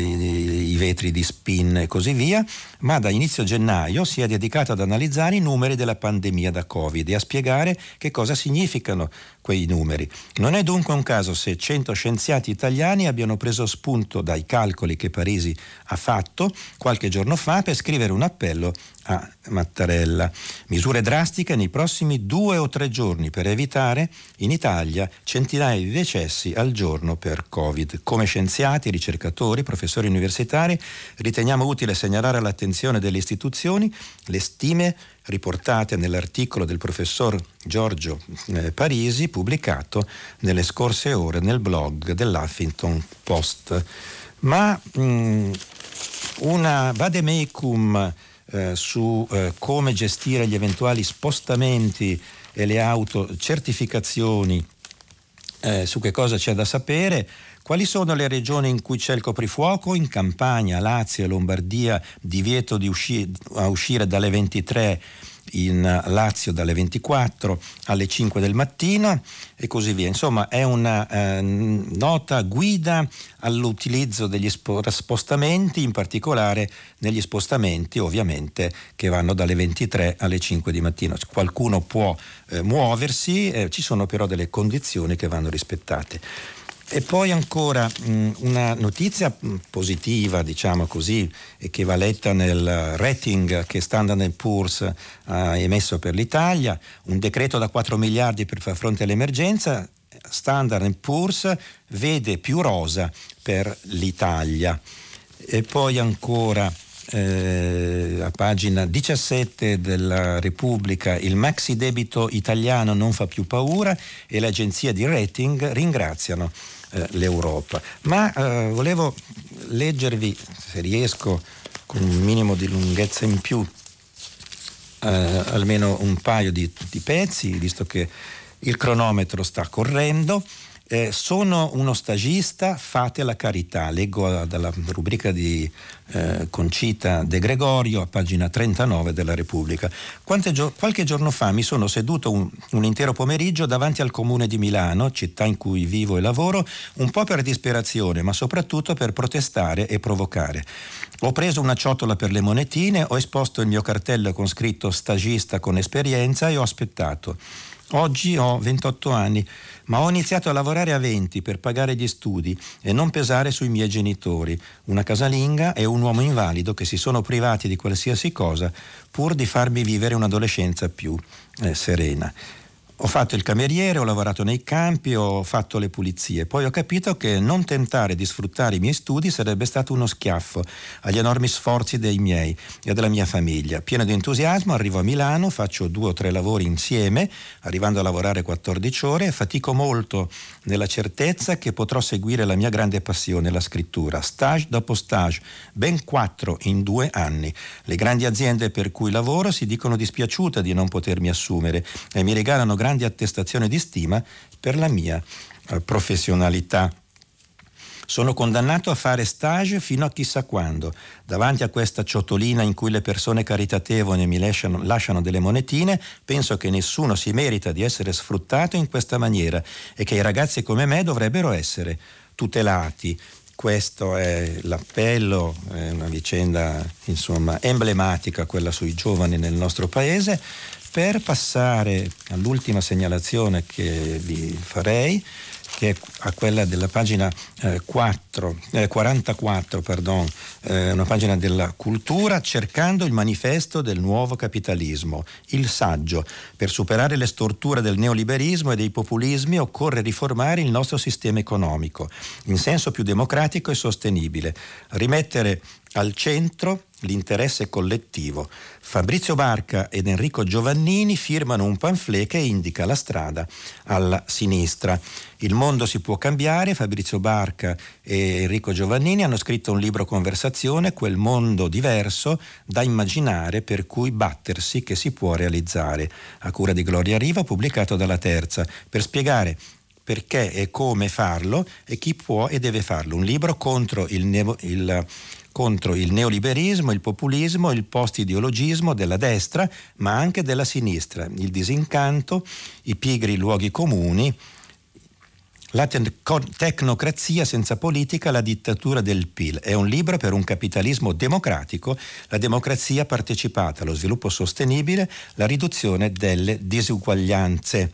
i vetri di spin e così via, ma da inizio gennaio si è dedicato ad analizzare i numeri della pandemia da Covid e a spiegare che cosa significano quei numeri. Non è dunque un caso se cento scienziati italiani abbiano preso spunto dai calcoli che Parisi ha fatto qualche giorno fa per scrivere un appello a Mattarella. Misure drastiche nei prossimi due o tre giorni per evitare in Italia centinaia di decessi al giorno per Covid. Come scienziati, ricercatori, professori universitari riteniamo utile segnalare all'attenzione delle istituzioni le stime riportate nell'articolo del professor Giorgio eh, Parisi pubblicato nelle scorse ore nel blog dell'Huffington Post. Ma mh, una vademecum Eh, su eh, come gestire gli eventuali spostamenti e le autocertificazioni, eh, su che cosa c'è da sapere, quali sono le regioni in cui c'è il coprifuoco. In Campania, Lazio e Lombardia divieto di usci- a uscire dalle ventitré, in Lazio dalle ventiquattro alle cinque del mattino e così via. Insomma, è una eh, nota guida all'utilizzo degli spostamenti, in particolare negli spostamenti ovviamente che vanno dalle ventitré alle cinque di mattino. Qualcuno può eh, muoversi, eh, ci sono però delle condizioni che vanno rispettate. E poi ancora mh, una notizia positiva, diciamo così, e che va letta nel rating che Standard and Poor's ha emesso per l'Italia, un decreto da quattro miliardi per far fronte all'emergenza. Standard and Poor's vede più rosa per l'Italia. E poi ancora Eh, a pagina diciassette della Repubblica, il maxi debito italiano non fa più paura e l'agenzia di rating ringraziano eh, l'Europa. Ma eh, volevo leggervi, se riesco, con un minimo di lunghezza in più, eh, almeno un paio di, di pezzi, visto che il cronometro sta correndo. Eh, sono uno stagista, fate la carità. Leggo dalla rubrica di eh, Concita De Gregorio a pagina trentanove della Repubblica. Quante gio- qualche giorno fa mi sono seduto un, un intero pomeriggio davanti al comune di Milano, città in cui vivo e lavoro, un po' per disperazione ma soprattutto per protestare e provocare. Ho preso una ciotola per le monetine, ho esposto il mio cartello con scritto stagista con esperienza e ho aspettato. Oggi ho ventotto anni, ma ho iniziato a lavorare a venti per pagare gli studi e non pesare sui miei genitori, una casalinga e un uomo invalido che si sono privati di qualsiasi cosa pur di farmi vivere un'adolescenza più eh, serena. Ho fatto il cameriere, ho lavorato nei campi, ho fatto le pulizie. Poi ho capito che non tentare di sfruttare i miei studi sarebbe stato uno schiaffo agli enormi sforzi dei miei e della mia famiglia. Pieno di entusiasmo arrivo a Milano, faccio due o tre lavori insieme, arrivando a lavorare quattordici ore, e fatico molto nella certezza che potrò seguire la mia grande passione, la scrittura. Stage dopo stage, ben quattro in due anni. Le grandi aziende per cui lavoro si dicono dispiaciute di non potermi assumere e mi regalano grandi grandi attestazioni di stima per la mia eh, professionalità. Sono condannato a fare stage fino a chissà quando. Davanti a questa ciotolina in cui le persone caritatevoli mi lasciano, lasciano delle monetine, penso che nessuno si merita di essere sfruttato in questa maniera e che i ragazzi come me dovrebbero essere tutelati. Questo è l'appello, è una vicenda insomma emblematica, quella sui giovani nel nostro paese. Per passare all'ultima segnalazione che vi farei, che è a quella della pagina eh, quattro, eh, quarantaquattro, pardon, eh, una pagina della cultura, cercando il manifesto del nuovo capitalismo, il saggio. Per superare le storture del neoliberismo e dei populismi occorre riformare il nostro sistema economico in senso più democratico e sostenibile, rimettere al centro l'interesse collettivo. Fabrizio Barca ed Enrico Giovannini firmano un pamphlet che indica la strada alla sinistra. Il mondo si può cambiare. Fabrizio Barca e Enrico Giovannini hanno scritto un libro conversazione, quel mondo diverso da immaginare per cui battersi che si può realizzare, a cura di Gloria Riva, pubblicato dalla Terza, per spiegare perché e come farlo e chi può e deve farlo. Un libro contro il, nevo, il contro il neoliberismo, il populismo, il post-ideologismo della destra, ma anche della sinistra, il disincanto, i pigri luoghi comuni, la te- tecnocrazia senza politica, la dittatura del P I L. È un libro per un capitalismo democratico, la democrazia partecipata, lo sviluppo sostenibile, la riduzione delle disuguaglianze.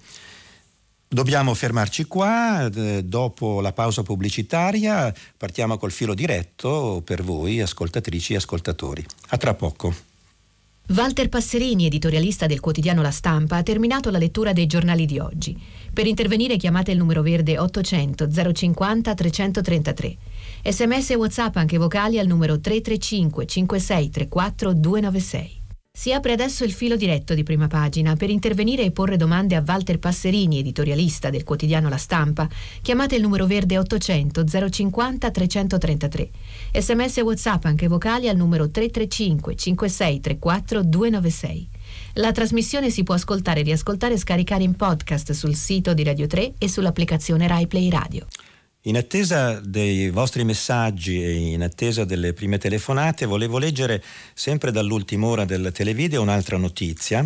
Dobbiamo fermarci qua, dopo la pausa pubblicitaria partiamo col filo diretto per voi ascoltatrici e ascoltatori. A tra poco. Walter Passerini, editorialista del quotidiano La Stampa, ha terminato la lettura dei giornali di oggi. Per intervenire chiamate il numero verde ottocento zero cinquanta trecentotrentatré. Sms e WhatsApp anche vocali al numero tre tre cinque cinque sei tre quattro due nove sei. Si apre adesso il filo diretto di Prima Pagina. Per intervenire e porre domande a Walter Passerini, editorialista del quotidiano La Stampa, chiamate il numero verde ottocento zero cinquanta trecentotrentatré. Sms e WhatsApp anche vocali al numero tre tre cinque cinque sei tre quattro due nove sei. La trasmissione si può ascoltare, riascoltare e scaricare in podcast sul sito di Radio tre e sull'applicazione Rai Play Radio. In attesa dei vostri messaggi e in attesa delle prime telefonate, volevo leggere sempre dall'ultima ora del televideo un'altra notizia,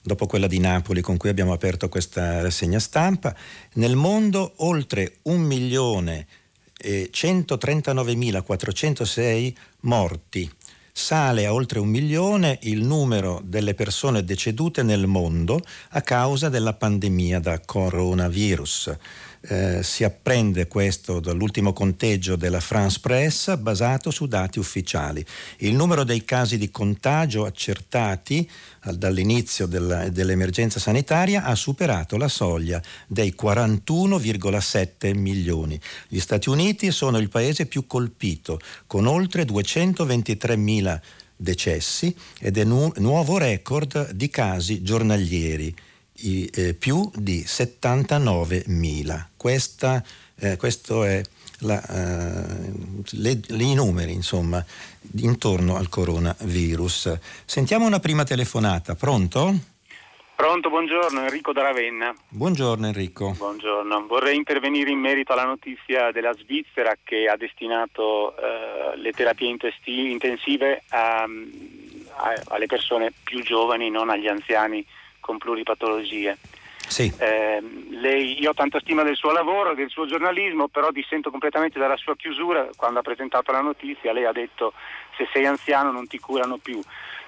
dopo quella di Napoli con cui abbiamo aperto questa rassegna stampa. Nel mondo oltre un milione e centotrentanovemilaquattrocentosei morti. Sale a oltre un milione il numero delle persone decedute nel mondo a causa della pandemia da coronavirus. Eh, si apprende questo dall'ultimo conteggio della France Press basato su dati ufficiali. Il numero dei casi di contagio accertati eh, dall'inizio della, dell'emergenza sanitaria ha superato la soglia dei quarantuno virgola sette milioni. Gli Stati Uniti sono il paese più colpito, con oltre duecentoventitremila decessi ed è nu- nuovo record di casi giornalieri. I, eh, più di settantanovemila. Questa, eh, questo è la, eh, le, le, i numeri insomma intorno al coronavirus. Sentiamo una prima telefonata. Pronto? Pronto, buongiorno, Enrico da Ravenna. Buongiorno Enrico. Buongiorno, vorrei intervenire in merito alla notizia della Svizzera che ha destinato eh, le terapie intesti- intensive a, a, alle persone più giovani, non agli anziani con pluripatologie. Sì. Eh, lei, io ho tanta stima del suo lavoro, del suo giornalismo, però dissento completamente dalla sua chiusura. Quando ha presentato la notizia lei ha detto: se sei anziano non ti curano più.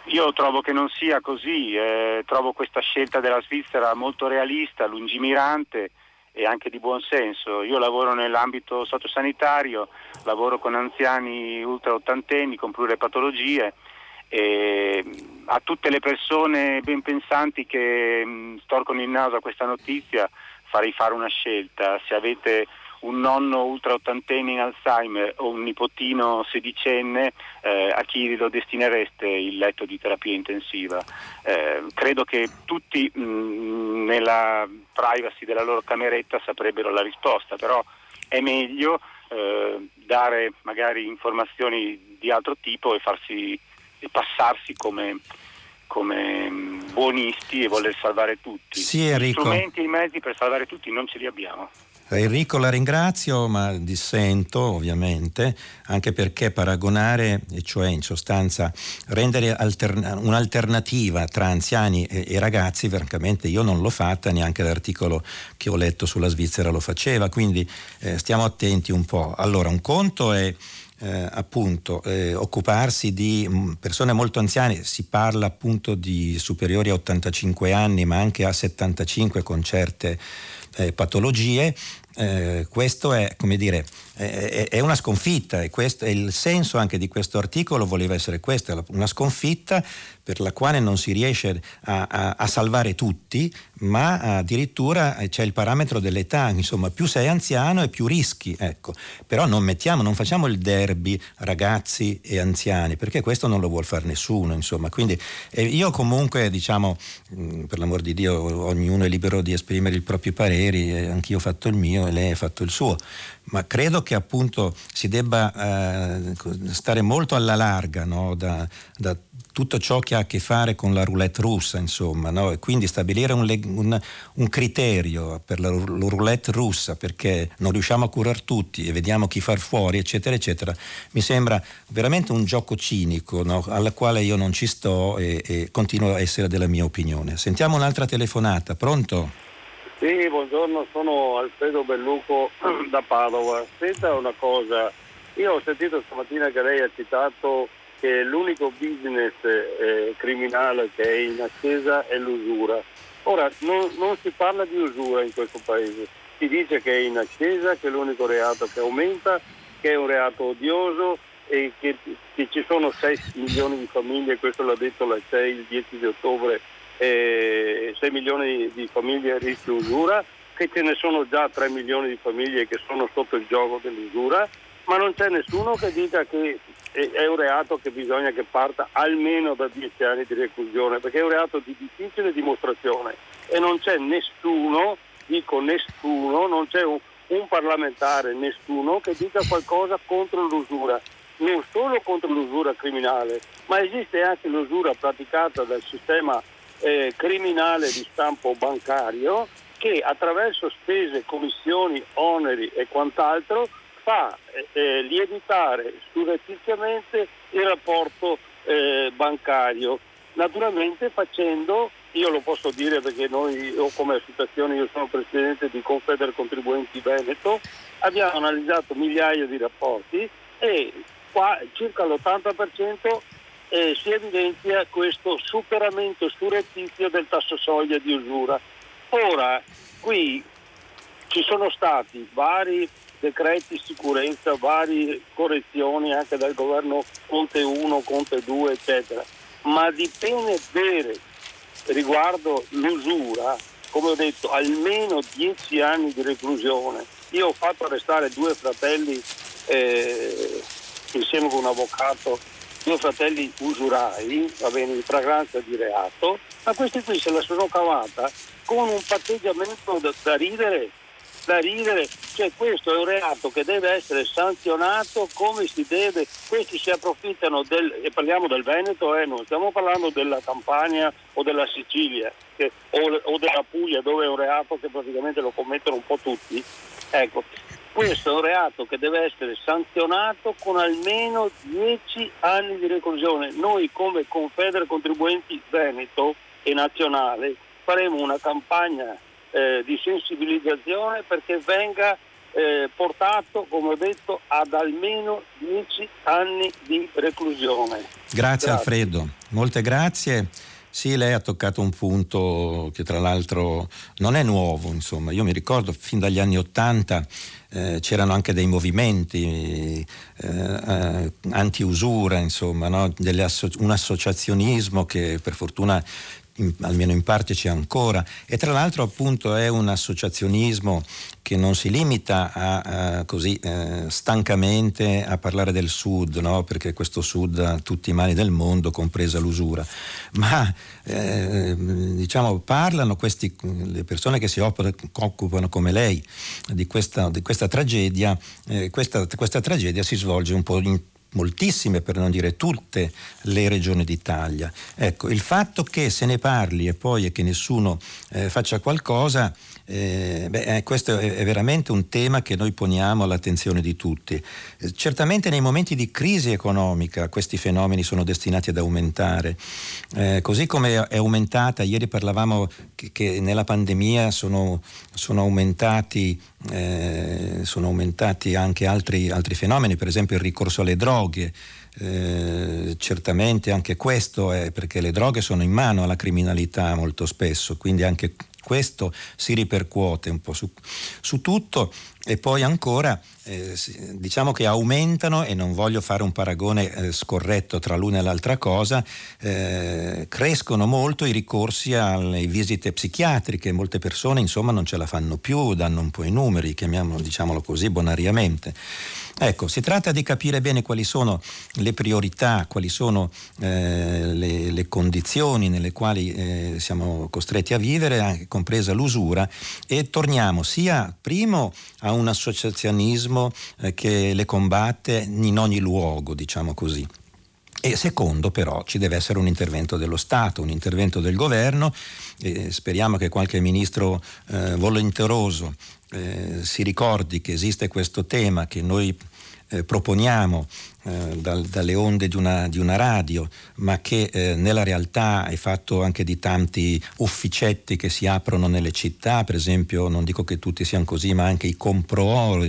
Io trovo che non sia così, eh, trovo questa scelta della Svizzera molto realista, lungimirante e anche di buon senso. Io lavoro nell'ambito sociosanitario, lavoro con anziani ultraottantenni con pluripatologie e a tutte le persone ben pensanti che mh, storcono il naso a questa notizia farei fare una scelta. Se avete un nonno ultraottantenne in Alzheimer o un nipotino sedicenne, eh, a chi lo destinereste il letto di terapia intensiva? Eh, credo che tutti mh, nella privacy della loro cameretta saprebbero la risposta, però è meglio eh, dare magari informazioni di altro tipo e farsi e passarsi come... come buonisti e voler salvare tutti. Sì, Enrico. Gli strumenti e i mezzi per salvare tutti non ce li abbiamo. Enrico, la ringrazio, ma dissento ovviamente, anche perché paragonare, e cioè in sostanza rendere alterna- un'alternativa tra anziani e, e ragazzi, francamente io non l'ho fatta, neanche l'articolo che ho letto sulla Svizzera lo faceva, quindi eh, stiamo attenti un po'. Allora, un conto è Eh, appunto eh, occuparsi di mh, persone molto anziane, si parla appunto di superiori a ottantacinque anni ma anche a settantacinque con certe eh, patologie. Eh, questo è, come dire, è, è una sconfitta, e questo è il senso anche di questo articolo, voleva essere questa, una sconfitta per la quale non si riesce a, a, a salvare tutti, ma addirittura c'è il parametro dell'età, insomma più sei anziano e più rischi, ecco. Però non mettiamo, non facciamo il derby ragazzi e anziani, perché questo non lo vuol fare nessuno, insomma. Quindi eh, io comunque, diciamo, mh, per l'amor di Dio, ognuno è libero di esprimere i propri pareri, eh, anch'io ho fatto il mio e lei ha fatto il suo, ma credo che appunto si debba eh, stare molto alla larga, no? da, da tutto ciò che ha a che fare con la roulette russa, insomma, no? E quindi stabilire un, un, un criterio per la roulette russa, perché non riusciamo a curare tutti e vediamo chi far fuori, eccetera eccetera, mi sembra veramente un gioco cinico, no? Alla quale io non ci sto e, e continuo a essere della mia opinione. Sentiamo un'altra telefonata. Pronto? Sì, buongiorno, sono Alfredo Belluco da Padova. Senta una cosa, io ho sentito stamattina che lei ha citato che l'unico business eh, criminale che è in ascesa è l'usura. Ora, non, non si parla di usura in questo paese, si dice che è in ascesa, che è l'unico reato che aumenta, che è un reato odioso e che, che ci sono sei milioni di famiglie, questo l'ha detto la C E I il dieci di ottobre, e sei milioni di famiglie a rischio usura, che ce ne sono già tre milioni di famiglie che sono sotto il giogo dell'usura, ma non c'è nessuno che dica che è un reato che bisogna che parta almeno da dieci anni di reclusione, perché è un reato di difficile dimostrazione e non c'è nessuno, dico nessuno, non c'è un, un parlamentare, nessuno che dica qualcosa contro l'usura. Non solo contro l'usura criminale, ma esiste anche l'usura praticata dal sistema Eh, criminale di stampo bancario, che attraverso spese, commissioni, oneri e quant'altro fa eh, lievitare surrettiziamente il rapporto eh, bancario, naturalmente facendo, io lo posso dire perché noi, io come associazione, io sono presidente di Confedercontribuenti Veneto, abbiamo analizzato migliaia di rapporti e qua circa l'ottanta per cento Eh, si evidenzia questo superamento surrettizio del tasso soglia di usura. Ora, qui ci sono stati vari decreti sicurezza, varie correzioni anche dal governo Conte uno, Conte due, eccetera, ma di pene vere riguardo l'usura, come ho detto, almeno dieci anni di reclusione. Io ho fatto arrestare due fratelli, eh, insieme con un avvocato, due fratelli usurai, va bene, in fragranza di reato, ma questi qui se la sono cavata con un patteggiamento da, da ridere, da ridere, cioè questo è un reato che deve essere sanzionato come si deve. Questi si approfittano del, e parliamo del Veneto, eh, non stiamo parlando della Campania o della Sicilia che, o, o della Puglia, dove è un reato che praticamente lo commettono un po' tutti, ecco. Questo è un reato che deve essere sanzionato con almeno dieci anni di reclusione. Noi come Confedere Contribuenti Veneto e Nazionale faremo una campagna eh, di sensibilizzazione perché venga eh, portato, come ho detto, ad almeno dieci anni di reclusione. Grazie, grazie. Alfredo, molte grazie. Sì, lei ha toccato un punto che tra l'altro non è nuovo, insomma, io mi ricordo fin dagli anni Ottanta eh, c'erano anche dei movimenti eh, eh, anti-usura, insomma, no? Delle asso- un associazionismo che per fortuna in, almeno in parte c'è ancora, e tra l'altro appunto è un associazionismo che non si limita a, a così eh, stancamente a parlare del Sud, no? Perché questo Sud ha tutti i mali del mondo, compresa l'usura, ma eh, diciamo parlano questi, le persone che si occupano come lei di questa, di questa tragedia, eh, questa, questa tragedia si svolge un po' in moltissime, per non dire tutte, le regioni d'Italia. Ecco, il fatto che se ne parli e poi che nessuno eh, faccia qualcosa, eh, beh, questo è, è veramente un tema che noi poniamo all'attenzione di tutti. Eh, certamente nei momenti di crisi economica questi fenomeni sono destinati ad aumentare, eh, così come è aumentata, ieri parlavamo che, che nella pandemia sono, sono aumentati Eh, sono aumentati anche altri, altri fenomeni, per esempio il ricorso alle droghe. Eh, certamente anche questo è perché le droghe sono in mano alla criminalità molto spesso, quindi anche questo si ripercuote un po' su, su tutto. E poi ancora eh, diciamo che aumentano, e non voglio fare un paragone eh, scorretto tra l'una e l'altra cosa, eh, crescono molto i ricorsi alle visite psichiatriche. Molte persone insomma non ce la fanno più, danno un po' i numeri, chiamiamolo, diciamolo così bonariamente. Ecco, si tratta di capire bene quali sono le priorità, quali sono eh, le, le condizioni nelle quali eh, siamo costretti a vivere, anche compresa l'usura, e torniamo sia primo a un associazionismo eh, che le combatte in ogni luogo, diciamo così. E secondo, però, ci deve essere un intervento dello Stato, un intervento del governo. Eh, speriamo che qualche ministro eh, volenteroso eh, si ricordi che esiste questo tema che noi eh, proponiamo eh, dal, dalle onde di una, di una radio, ma che eh, nella realtà è fatto anche di tanti ufficetti che si aprono nelle città. Per esempio, non dico che tutti siano così, ma anche i comprooro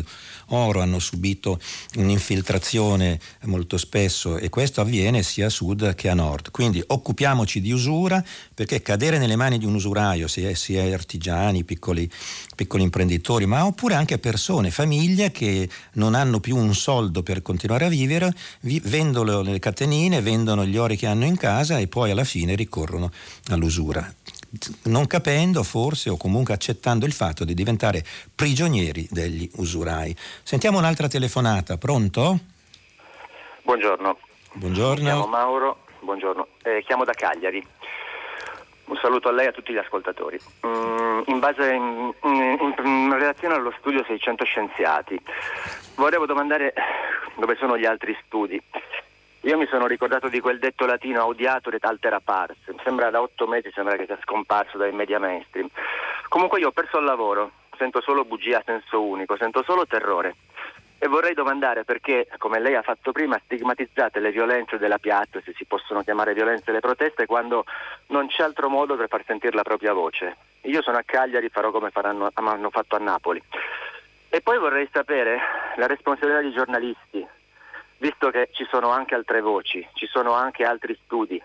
oro hanno subito un'infiltrazione molto spesso, e questo avviene sia a sud che a nord. Quindi occupiamoci di usura, perché cadere nelle mani di un usuraio, sia, sia artigiani, piccoli, piccoli imprenditori, ma oppure anche persone, famiglie che non hanno più un soldo per continuare a vivere, vi, vendono le catenine, vendono gli ori che hanno in casa e poi alla fine ricorrono all'usura, non capendo forse, o comunque accettando il fatto di diventare prigionieri degli usurai. Sentiamo un'altra telefonata, pronto? Buongiorno. Buongiorno. Mi chiamo Mauro, buongiorno. Eh, chiamo da Cagliari. Un saluto a lei e a tutti gli ascoltatori. Mm, in base in, in, in relazione allo studio seicento scienziati, volevo domandare dove sono gli altri studi. Io mi sono ricordato di quel detto latino audiatur et altera pars, mi sembra da otto mesi sembra che sia scomparso dai media mainstream. Comunque io ho perso il lavoro, sento solo bugia a senso unico, sento solo terrore. E vorrei domandare perché, come lei ha fatto prima, stigmatizzate le violenze della piazza, se si possono chiamare violenze le proteste, quando non c'è altro modo per far sentire la propria voce. Io sono a Cagliari, farò come faranno, hanno fatto a Napoli. E poi vorrei sapere la responsabilità dei giornalisti, visto che ci sono anche altre voci, ci sono anche altri studi.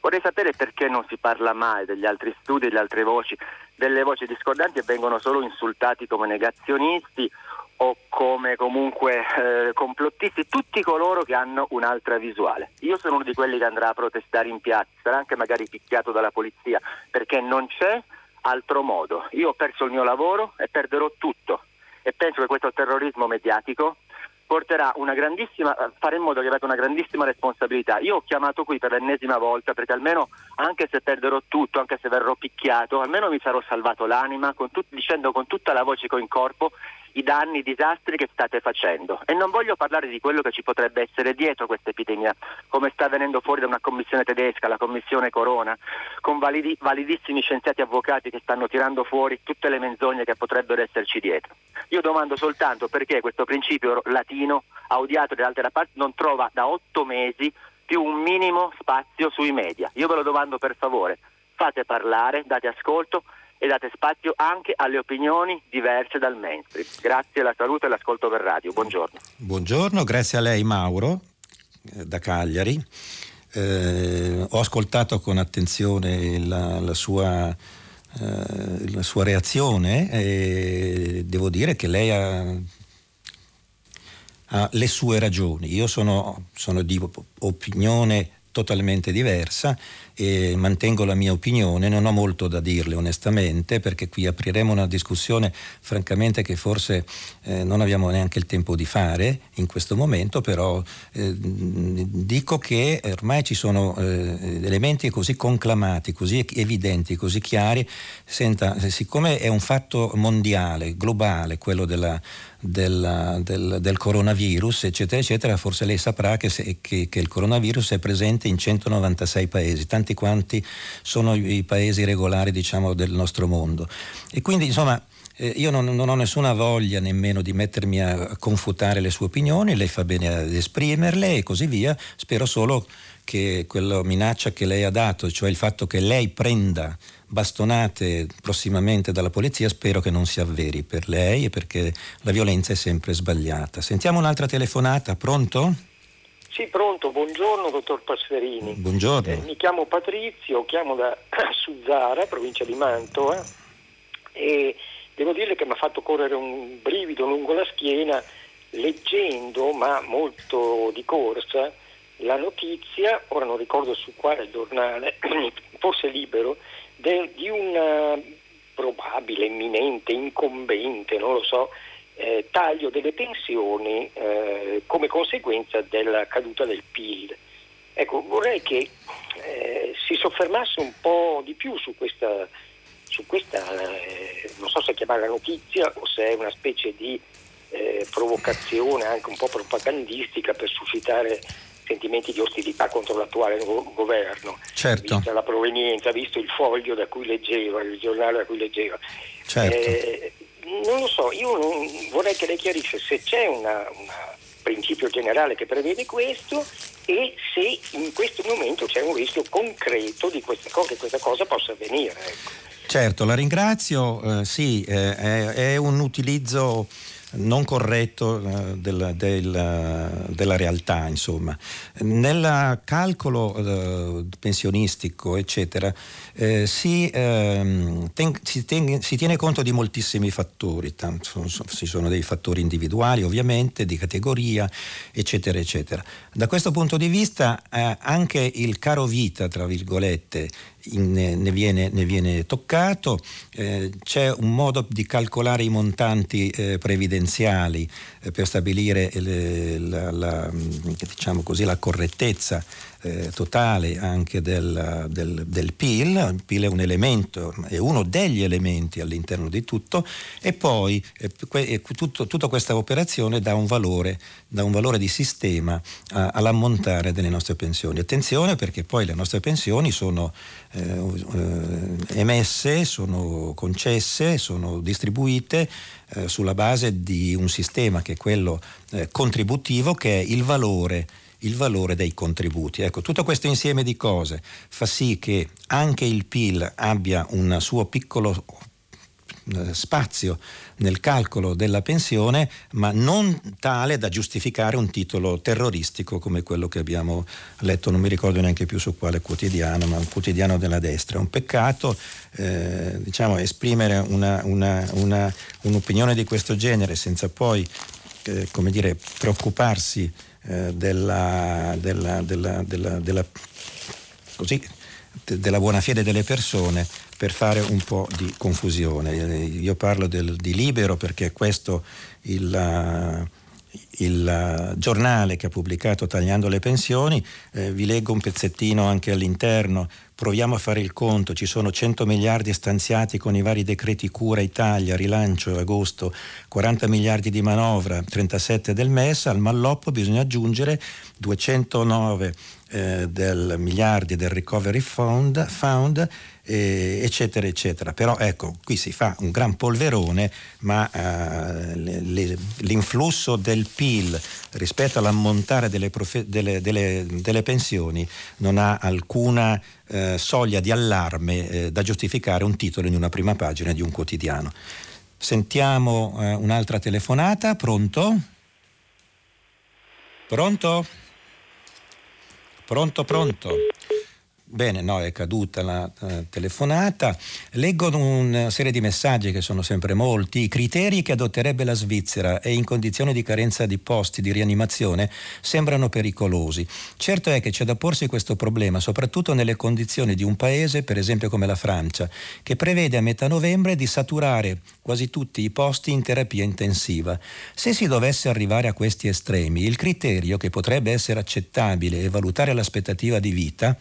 Vorrei sapere perché non si parla mai degli altri studi, delle altre voci, delle voci discordanti, e vengono solo insultati come negazionisti o come comunque eh, complottisti, tutti coloro che hanno un'altra visuale. Io sono uno di quelli che andrà a protestare in piazza, sarà anche magari picchiato dalla polizia, perché non c'è altro modo. Io ho perso il mio lavoro e perderò tutto, e penso che questo terrorismo mediatico porterà una grandissima, fare in modo che avete una grandissima responsabilità. Io ho chiamato qui per l'ennesima volta perché almeno, anche se perderò tutto, anche se verrò picchiato, almeno mi sarò salvato l'anima con tut- dicendo con tutta la voce che ho in corpo i danni, i disastri che state facendo. E non voglio parlare di quello che ci potrebbe essere dietro questa epidemia, come sta avvenendo fuori da una commissione tedesca, la commissione Corona, con validi, validissimi scienziati avvocati che stanno tirando fuori tutte le menzogne che potrebbero esserci dietro. Io domando soltanto perché questo principio latino, odiato dall'altra parte, non trova da otto mesi più un minimo spazio sui media. Io ve lo domando, per favore, fate parlare, date ascolto e date spazio anche alle opinioni diverse dal mainstream. Grazie, alla salute e all'ascolto per radio. Buongiorno. Buongiorno, grazie a lei Mauro da Cagliari. Eh, ho ascoltato con attenzione la, la sua eh, la sua reazione e devo dire che lei ha, ha le sue ragioni. Io sono, sono di opinione totalmente diversa e mantengo la mia opinione, non ho molto da dirle onestamente, perché qui apriremo una discussione francamente che forse eh, non abbiamo neanche il tempo di fare in questo momento, però eh, dico che ormai ci sono eh, elementi così conclamati, così evidenti, così chiari. Senta, siccome è un fatto mondiale, globale, quello della Del, del, del coronavirus eccetera eccetera, forse lei saprà che, se, che, che il coronavirus è presente in centonovantasei paesi, tanti quanti sono i paesi regolari, diciamo, del nostro mondo, e quindi insomma eh, io non, non ho nessuna voglia nemmeno di mettermi a confutare le sue opinioni. Lei fa bene ad esprimerle e così via. Spero solo che quella minaccia che lei ha dato, cioè il fatto che lei prenda bastonate prossimamente dalla polizia, spero che non si avveri per lei, perché la violenza è sempre sbagliata. Sentiamo un'altra telefonata. Pronto? Sì, pronto. Buongiorno, dottor Passerini. Buongiorno. Eh, mi chiamo Patrizio, chiamo da Suzzara, provincia di Mantova, e devo dire che mi ha fatto correre un brivido lungo la schiena leggendo, ma molto di corsa, la notizia, ora non ricordo su quale giornale, forse Libero, del, di un probabile, imminente, incombente, non lo so, eh, taglio delle pensioni eh, come conseguenza della caduta del P I L. Ecco, vorrei che eh, si soffermasse un po' di più su questa, su questa eh, non so se chiamarla notizia o se è una specie di eh, provocazione anche un po' propagandistica per suscitare sentimenti di ostilità contro l'attuale governo, certo, vista la provenienza, visto il foglio da cui leggeva, il giornale da cui leggeva. Certo. Eh, non lo so, io non, vorrei che lei chiarisse se c'è un principio generale che prevede questo e se in questo momento c'è un rischio concreto di questa cosa, che questa cosa possa avvenire. Ecco. Certo, la ringrazio. Eh, sì, eh, è, è un utilizzo non corretto eh, del, del, della realtà, insomma. Nel calcolo eh, pensionistico eccetera eh, si, eh, ten, si, ten, si tiene conto di moltissimi fattori, tanto, so, ci sono dei fattori individuali ovviamente, di categoria eccetera eccetera. Da questo punto di vista eh, anche il caro vita, tra virgolette, Ne, ne, viene, ne viene toccato. Eh, c'è un modo di calcolare i montanti eh, previdenziali eh, per stabilire le, la, la, diciamo così, la correttezza eh, totale anche del, del, del P I L. Il P I L è un elemento, è uno degli elementi all'interno di tutto, e poi eh, que, tutto, tutta questa operazione dà un valore, dà un valore di sistema a, all'ammontare delle nostre pensioni. Attenzione, perché poi le nostre pensioni sono Eh, emesse, sono concesse, sono distribuite eh, sulla base di un sistema che è quello eh, contributivo, che è il valore, il valore dei contributi. Ecco, tutto questo insieme di cose fa sì che anche il P I L abbia un suo piccolo spazio nel calcolo della pensione, ma non tale da giustificare un titolo terroristico come quello che abbiamo letto, non mi ricordo neanche più su quale quotidiano, ma un quotidiano della destra. È un peccato eh, diciamo esprimere una, una, una, un'opinione di questo genere senza poi eh, come dire preoccuparsi eh, della, della, della, della, della, così, della buona fede delle persone, per fare un po' di confusione. Io parlo del, di Libero perché è questo il, il Giornale che ha pubblicato Tagliando le pensioni, eh, vi leggo un pezzettino anche all'interno. Proviamo a fare il conto, ci sono cento miliardi stanziati con i vari decreti cura Italia, rilancio, agosto, quaranta miliardi di manovra, trentasette del M E S, al malloppo bisogna aggiungere duecentonove eh, del miliardi del recovery fund, fund eh, eccetera eccetera. Però ecco, qui si fa un gran polverone, ma eh, le, le, l'influsso del P I L rispetto all'ammontare delle, profe, delle, delle, delle pensioni non ha alcuna Eh, soglia di allarme eh, da giustificare un titolo in una prima pagina di un quotidiano. Sentiamo eh, un'altra telefonata. Pronto? Pronto? Pronto, pronto. Bene, no, è caduta la eh, telefonata. Leggo una serie di messaggi che sono sempre molti. I criteri che adotterebbe la Svizzera e in condizioni di carenza di posti di rianimazione sembrano pericolosi. Certo è che c'è da porsi questo problema, soprattutto nelle condizioni di un paese, per esempio come la Francia, che prevede a metà novembre di saturare quasi tutti i posti in terapia intensiva. Se si dovesse arrivare a questi estremi, il criterio che potrebbe essere accettabile e valutare l'aspettativa di vita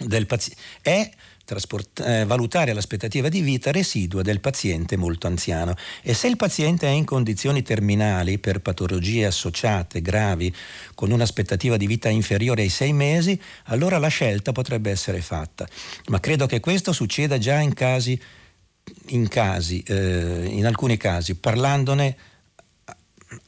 del pazi- è trasport- eh, valutare l'aspettativa di vita residua del paziente molto anziano, e se il paziente è in condizioni terminali per patologie associate gravi con un'aspettativa di vita inferiore ai sei mesi, allora la scelta potrebbe essere fatta, ma credo che questo succeda già in casi in casi eh, in alcuni casi, parlandone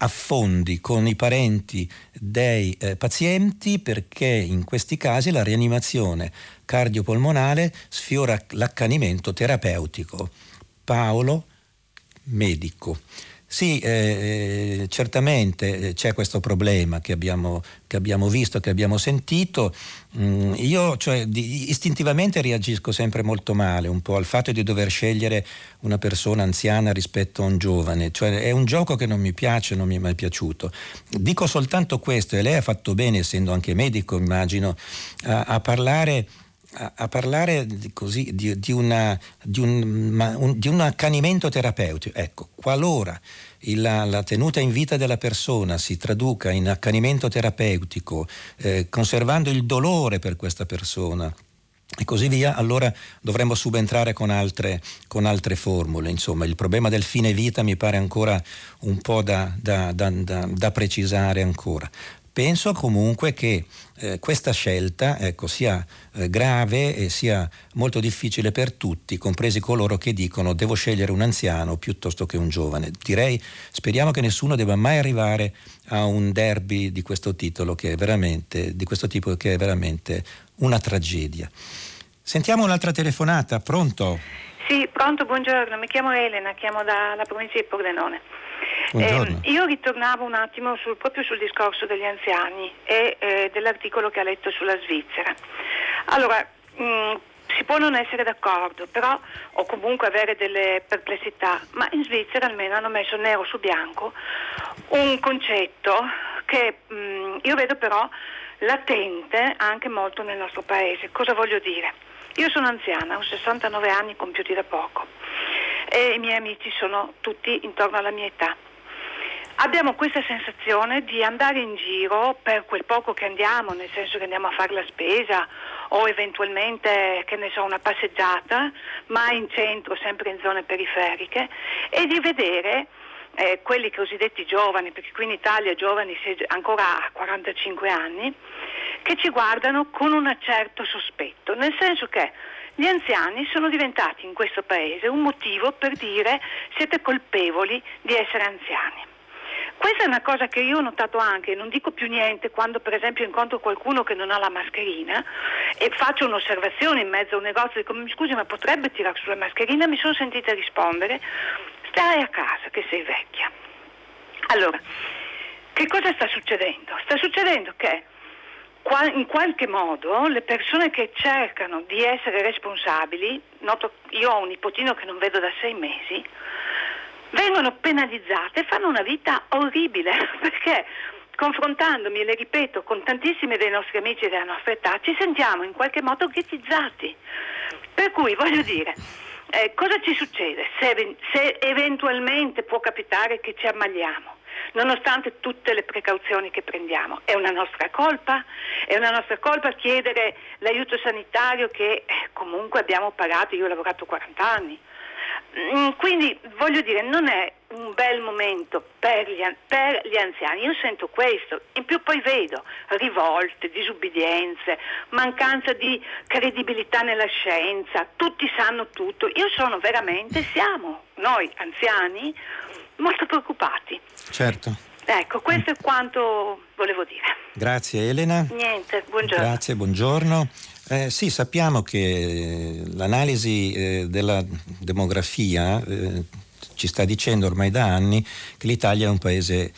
a fondi con i parenti dei eh, pazienti, perché in questi casi la rianimazione cardiopolmonale sfiora l'accanimento terapeutico. Paolo, medico. Sì, eh, certamente c'è questo problema che abbiamo, che abbiamo visto, che abbiamo sentito. Mm, io cioè, di, istintivamente reagisco sempre molto male un po' al fatto di dover scegliere una persona anziana rispetto a un giovane, cioè è un gioco che non mi piace, non mi è mai piaciuto. Dico soltanto questo, e lei ha fatto bene, essendo anche medico immagino, a, a parlare A, a parlare di, così, di, di, una, di, un, ma, un, di un accanimento terapeutico. Ecco, qualora il, la, la tenuta in vita della persona si traduca in accanimento terapeutico, eh, conservando il dolore per questa persona e così via, allora dovremmo subentrare con altre, con altre formule. Insomma, il problema del fine vita mi pare ancora un po' da, da, da, da, da precisare ancora. Penso comunque che eh, questa scelta ecco, sia eh, grave e sia molto difficile per tutti, compresi coloro che dicono devo scegliere un anziano piuttosto che un giovane. Direi, speriamo che nessuno debba mai arrivare a un derby di questo titolo, che è veramente, di questo tipo, che è veramente una tragedia. Sentiamo un'altra telefonata. Pronto? Sì, pronto, buongiorno. Mi chiamo Elena, chiamo dalla provincia di Pordenone. Eh, io ritornavo un attimo sul, proprio sul discorso degli anziani e eh, dell'articolo che ha letto sulla Svizzera. Allora, mh, si può non essere d'accordo, però, o comunque avere delle perplessità, ma in Svizzera almeno hanno messo nero su bianco un concetto che mh, io vedo però latente anche molto nel nostro paese. Cosa voglio dire? Io sono anziana, ho sessantanove anni compiuti da poco e i miei amici sono tutti intorno alla mia età. Abbiamo questa sensazione di andare in giro per quel poco che andiamo, nel senso che andiamo a fare la spesa o eventualmente, che ne so, una passeggiata, ma in centro, sempre in zone periferiche, e di vedere eh, quelli cosiddetti giovani, perché qui in Italia giovani si è ancora a quarantacinque anni, che ci guardano con un certo sospetto, nel senso che gli anziani sono diventati in questo paese un motivo per dire siete colpevoli di essere anziani. Questa è una cosa che io ho notato anche, non dico più niente quando per esempio incontro qualcuno che non ha la mascherina e faccio un'osservazione in mezzo a un negozio, dico mi scusi ma potrebbe tirar sulla mascherina, mi sono sentita rispondere stai a casa che sei vecchia. Allora, che cosa sta succedendo? Sta succedendo che in qualche modo le persone che cercano di essere responsabili, noto, io ho un nipotino che non vedo da sei mesi, vengono penalizzate e fanno una vita orribile, perché confrontandomi, e le ripeto, con tantissimi dei nostri amici della nostra età ci sentiamo in qualche modo ghettizzati, per cui voglio dire eh, cosa ci succede se, se eventualmente può capitare che ci ammaliamo? nonostante tutte le precauzioni che prendiamo. È una nostra colpa? È una nostra colpa chiedere l'aiuto sanitario che comunque abbiamo pagato, io ho lavorato quaranta anni. Quindi voglio dire, non è un bel momento per gli, per gli anziani, io sento questo, in più poi vedo rivolte, disubbidienze, mancanza di credibilità nella scienza, tutti sanno tutto, io sono veramente, siamo noi anziani molto preoccupati. Certo. Ecco, questo è quanto volevo dire. Grazie Elena. Niente, buongiorno. Grazie, buongiorno. Eh, sì, sappiamo che l'analisi eh, della demografia eh, ci sta dicendo ormai da anni che l'Italia è un paese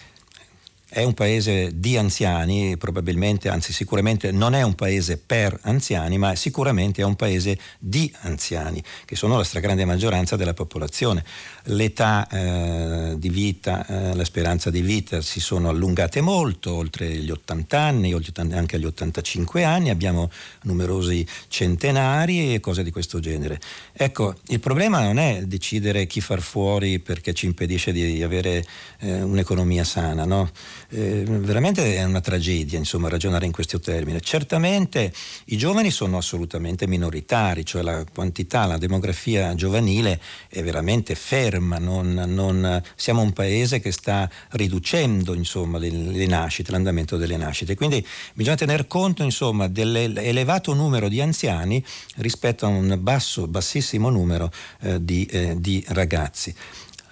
è un paese di anziani, probabilmente, anzi sicuramente non è un paese per anziani, ma sicuramente è un paese di anziani, che sono la stragrande maggioranza della popolazione. L'età eh, di vita, eh, la speranza di vita si sono allungate molto, oltre gli ottanta anni, anche agli ottantacinque anni, abbiamo numerosi centenari e cose di questo genere. Ecco, il problema non è decidere chi far fuori perché ci impedisce di avere eh, un'economia sana, no? Eh, veramente è una tragedia, insomma, ragionare in questo termine. Certamente i giovani sono assolutamente minoritari, cioè la quantità, la demografia giovanile è veramente ferma, non, non, siamo un paese che sta riducendo, insomma, le, le nascite, l'andamento delle nascite, quindi bisogna tener conto, insomma, dell'elevato numero di anziani rispetto a un basso, bassissimo numero eh, di, eh, di ragazzi.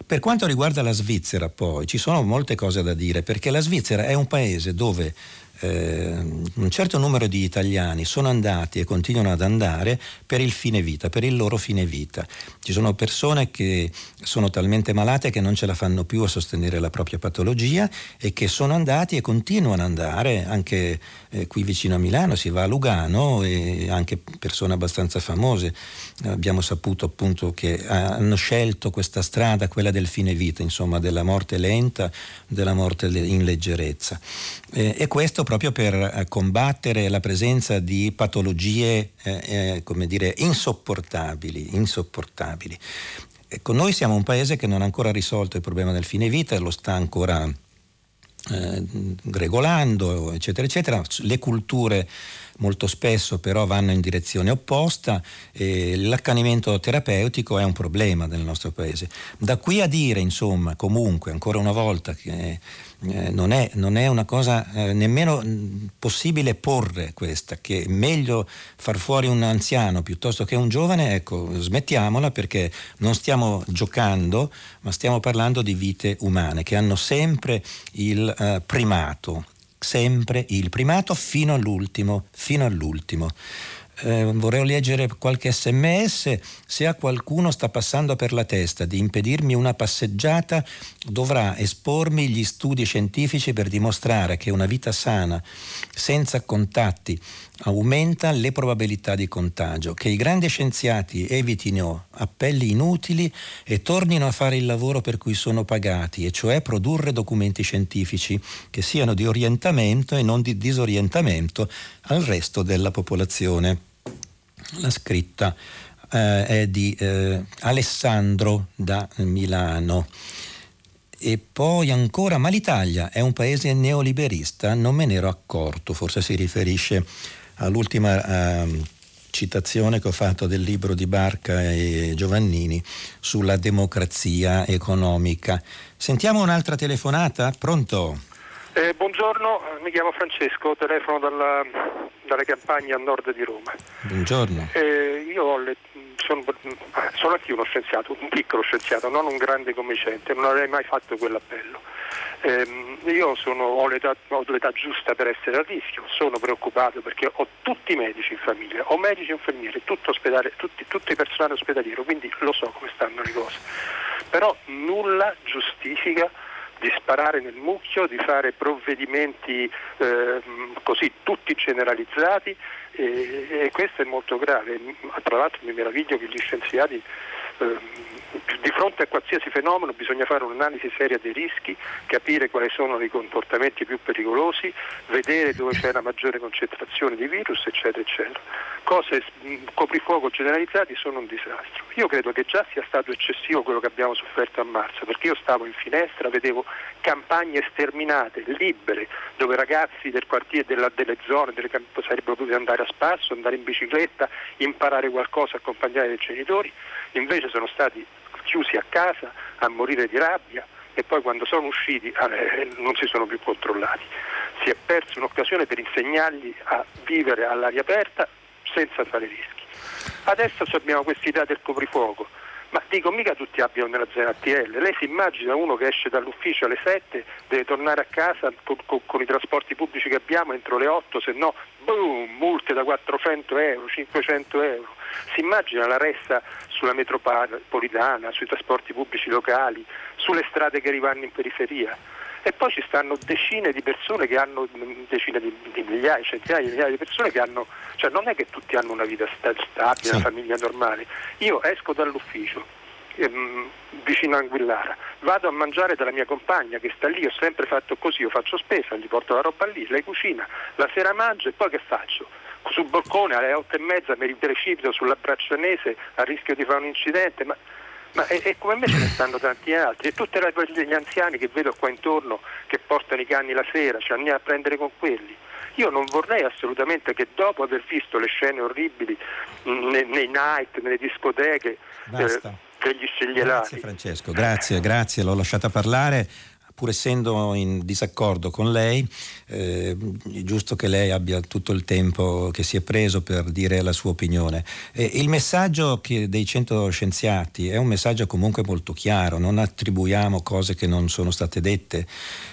Per quanto riguarda la Svizzera, poi, ci sono molte cose da dire, perché la Svizzera è un paese dove eh, un certo numero di italiani sono andati e continuano ad andare per il fine vita, per il loro fine vita. Ci sono persone che sono talmente malate che non ce la fanno più a sostenere la propria patologia e che sono andati e continuano ad andare, anche eh, qui vicino a Milano si va a Lugano, e anche persone abbastanza famose abbiamo saputo appunto che hanno scelto questa strada, quella del fine vita, insomma, della morte lenta, della morte in leggerezza, eh, e questo proprio per combattere la presenza di patologie eh, eh, come dire insopportabili insopportabili. Ecco, noi siamo un paese che non ha ancora risolto il problema del fine vita e lo sta ancora eh, regolando, eccetera eccetera. Le culture molto spesso però vanno in direzione opposta e l'accanimento terapeutico è un problema del nostro paese. Da qui a dire, insomma, comunque ancora una volta che eh, non è, non è una cosa eh, nemmeno possibile porre questa, che è meglio far fuori un anziano piuttosto che un giovane, ecco, smettiamola, perché non stiamo giocando ma stiamo parlando di vite umane che hanno sempre il eh, primato. Sempre il primato fino all'ultimo, fino all'ultimo. Eh, vorrei leggere qualche sms. Se a qualcuno sta passando per la testa di impedirmi una passeggiata, dovrà espormi gli studi scientifici per dimostrare che una vita sana, senza contatti, aumenta le probabilità di contagio. Che i grandi scienziati evitino appelli inutili e tornino a fare il lavoro per cui sono pagati, e cioè produrre documenti scientifici che siano di orientamento e non di disorientamento al resto della popolazione. La scritta eh, è di eh, Alessandro da Milano. E poi ancora, ma l'Italia è un paese neoliberista, non me ne ero accorto. Forse si riferisce all'ultima eh, citazione che ho fatto del libro di Barca e Giovannini sulla democrazia economica. Sentiamo un'altra telefonata. Pronto? Eh, buongiorno, mi chiamo Francesco, telefono dalla, dalle campagne a nord di Roma. Buongiorno. Eh, io ho le, sono, sono anche uno scienziato, un piccolo scienziato, non un grande commerciante, non avrei mai fatto quell'appello. Eh, io sono, ho, l'età, ho l'età giusta per essere a rischio, sono preoccupato perché ho tutti i medici in famiglia, ho medici e infermieri, tutto, ospedale, tutti, tutto il personale ospedaliero, quindi lo so come stanno le cose. Però nulla giustifica di sparare nel mucchio, di fare provvedimenti eh, così tutti generalizzati, e, e questo è molto grave. Tra l'altro mi meraviglio che gli scienziati di fronte a qualsiasi fenomeno bisogna fare un'analisi seria dei rischi, capire quali sono i comportamenti più pericolosi, vedere dove c'è la maggiore concentrazione di virus, eccetera eccetera. Cose coprifuoco generalizzati sono un disastro. Io credo che già sia stato eccessivo quello che abbiamo sofferto a marzo, perché io stavo in finestra, vedevo campagne sterminate, libere, dove ragazzi del quartiere, della, delle zone, delle camp- sarebbero potuti andare a spasso, andare in bicicletta, imparare qualcosa, accompagnare i genitori, invece sono stati chiusi a casa a morire di rabbia e poi quando sono usciti eh, non si sono più controllati. Si è persa un'occasione per insegnargli a vivere all'aria aperta senza fare rischi. Adesso abbiamo questa idea del coprifuoco, ma dico mica tutti abbiano nella zona A T L. Lei si immagina uno che esce dall'ufficio alle sette, deve tornare a casa con, con, con i trasporti pubblici che abbiamo entro le otto, se no boom, multe da quattrocento euro, cinquecento euro. Si immagina la ressa sulla metropolitana, sui trasporti pubblici locali, sulle strade che rivanno in periferia. E poi ci stanno decine di persone che hanno decine di, di migliaia, centinaia di migliaia di persone che hanno, cioè non è che tutti hanno una vita stabile, una famiglia normale. Io esco dall'ufficio ehm, vicino a Anguillara, vado a mangiare dalla mia compagna che sta lì, ho sempre fatto così, io faccio spesa, gli porto la roba lì, lei cucina, la sera mangio e poi che faccio? Sul balcone alle otto e mezza mi precipito sulla Braccianese a rischio di fare un incidente, ma Ma e, e come me ce ne stanno tanti altri, e tutte le famiglie degli anziani che vedo qua intorno che portano i cani la sera, ci andiamo a prendere con quelli. Io non vorrei assolutamente che dopo aver visto le scene orribili nei, nei night, nelle discoteche, eh, degli sceglierati. Grazie Francesco, grazie, grazie, l'ho lasciata parlare. Pur essendo in disaccordo con lei, eh, è giusto che lei abbia tutto il tempo che si è preso per dire la sua opinione. Eh, il messaggio che dei cento scienziati è un messaggio comunque molto chiaro, non attribuiamo cose che non sono state dette.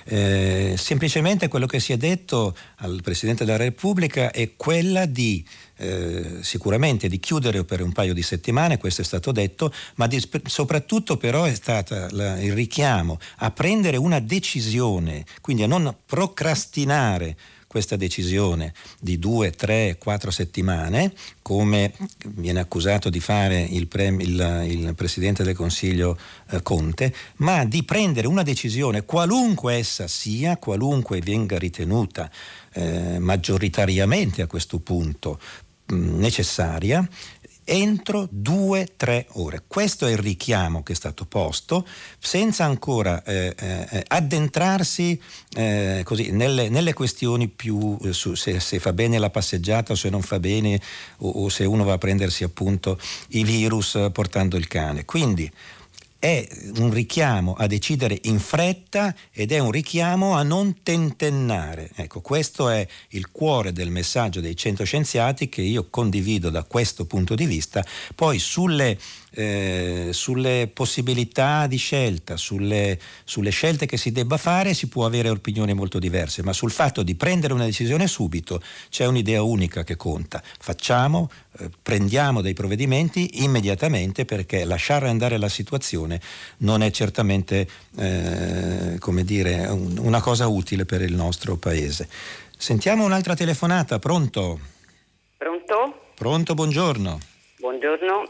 Eh, semplicemente quello che si è detto al Presidente della Repubblica è quella di Eh, sicuramente di chiudere per un paio di settimane, questo è stato detto, ma di, soprattutto però è stato il richiamo a prendere una decisione, quindi a non procrastinare questa decisione di due, tre, quattro settimane, come viene accusato di fare il, pre, il, il Presidente del Consiglio eh, Conte, ma di prendere una decisione, qualunque essa sia, qualunque venga ritenuta eh, maggioritariamente a questo punto mh, necessaria, entro due, tre ore. Questo è il richiamo che è stato posto, senza ancora eh, eh, addentrarsi eh, così, nelle, nelle questioni più eh, su, se, se fa bene la passeggiata o se non fa bene, o, o se uno va a prendersi appunto i virus portando il cane. Quindi è un richiamo a decidere in fretta ed è un richiamo a non tentennare. Ecco, questo è il cuore del messaggio dei cento scienziati che io condivido da questo punto di vista. Poi sulle, eh, sulle possibilità di scelta, sulle, sulle scelte che si debba fare si può avere opinioni molto diverse, ma sul fatto di prendere una decisione subito c'è un'idea unica che conta. Facciamo, eh, prendiamo dei provvedimenti immediatamente, perché lasciare andare la situazione non è certamente eh, come dire un, una cosa utile per il nostro paese. Sentiamo un'altra telefonata. Pronto? Pronto? Pronto, buongiorno. Buongiorno,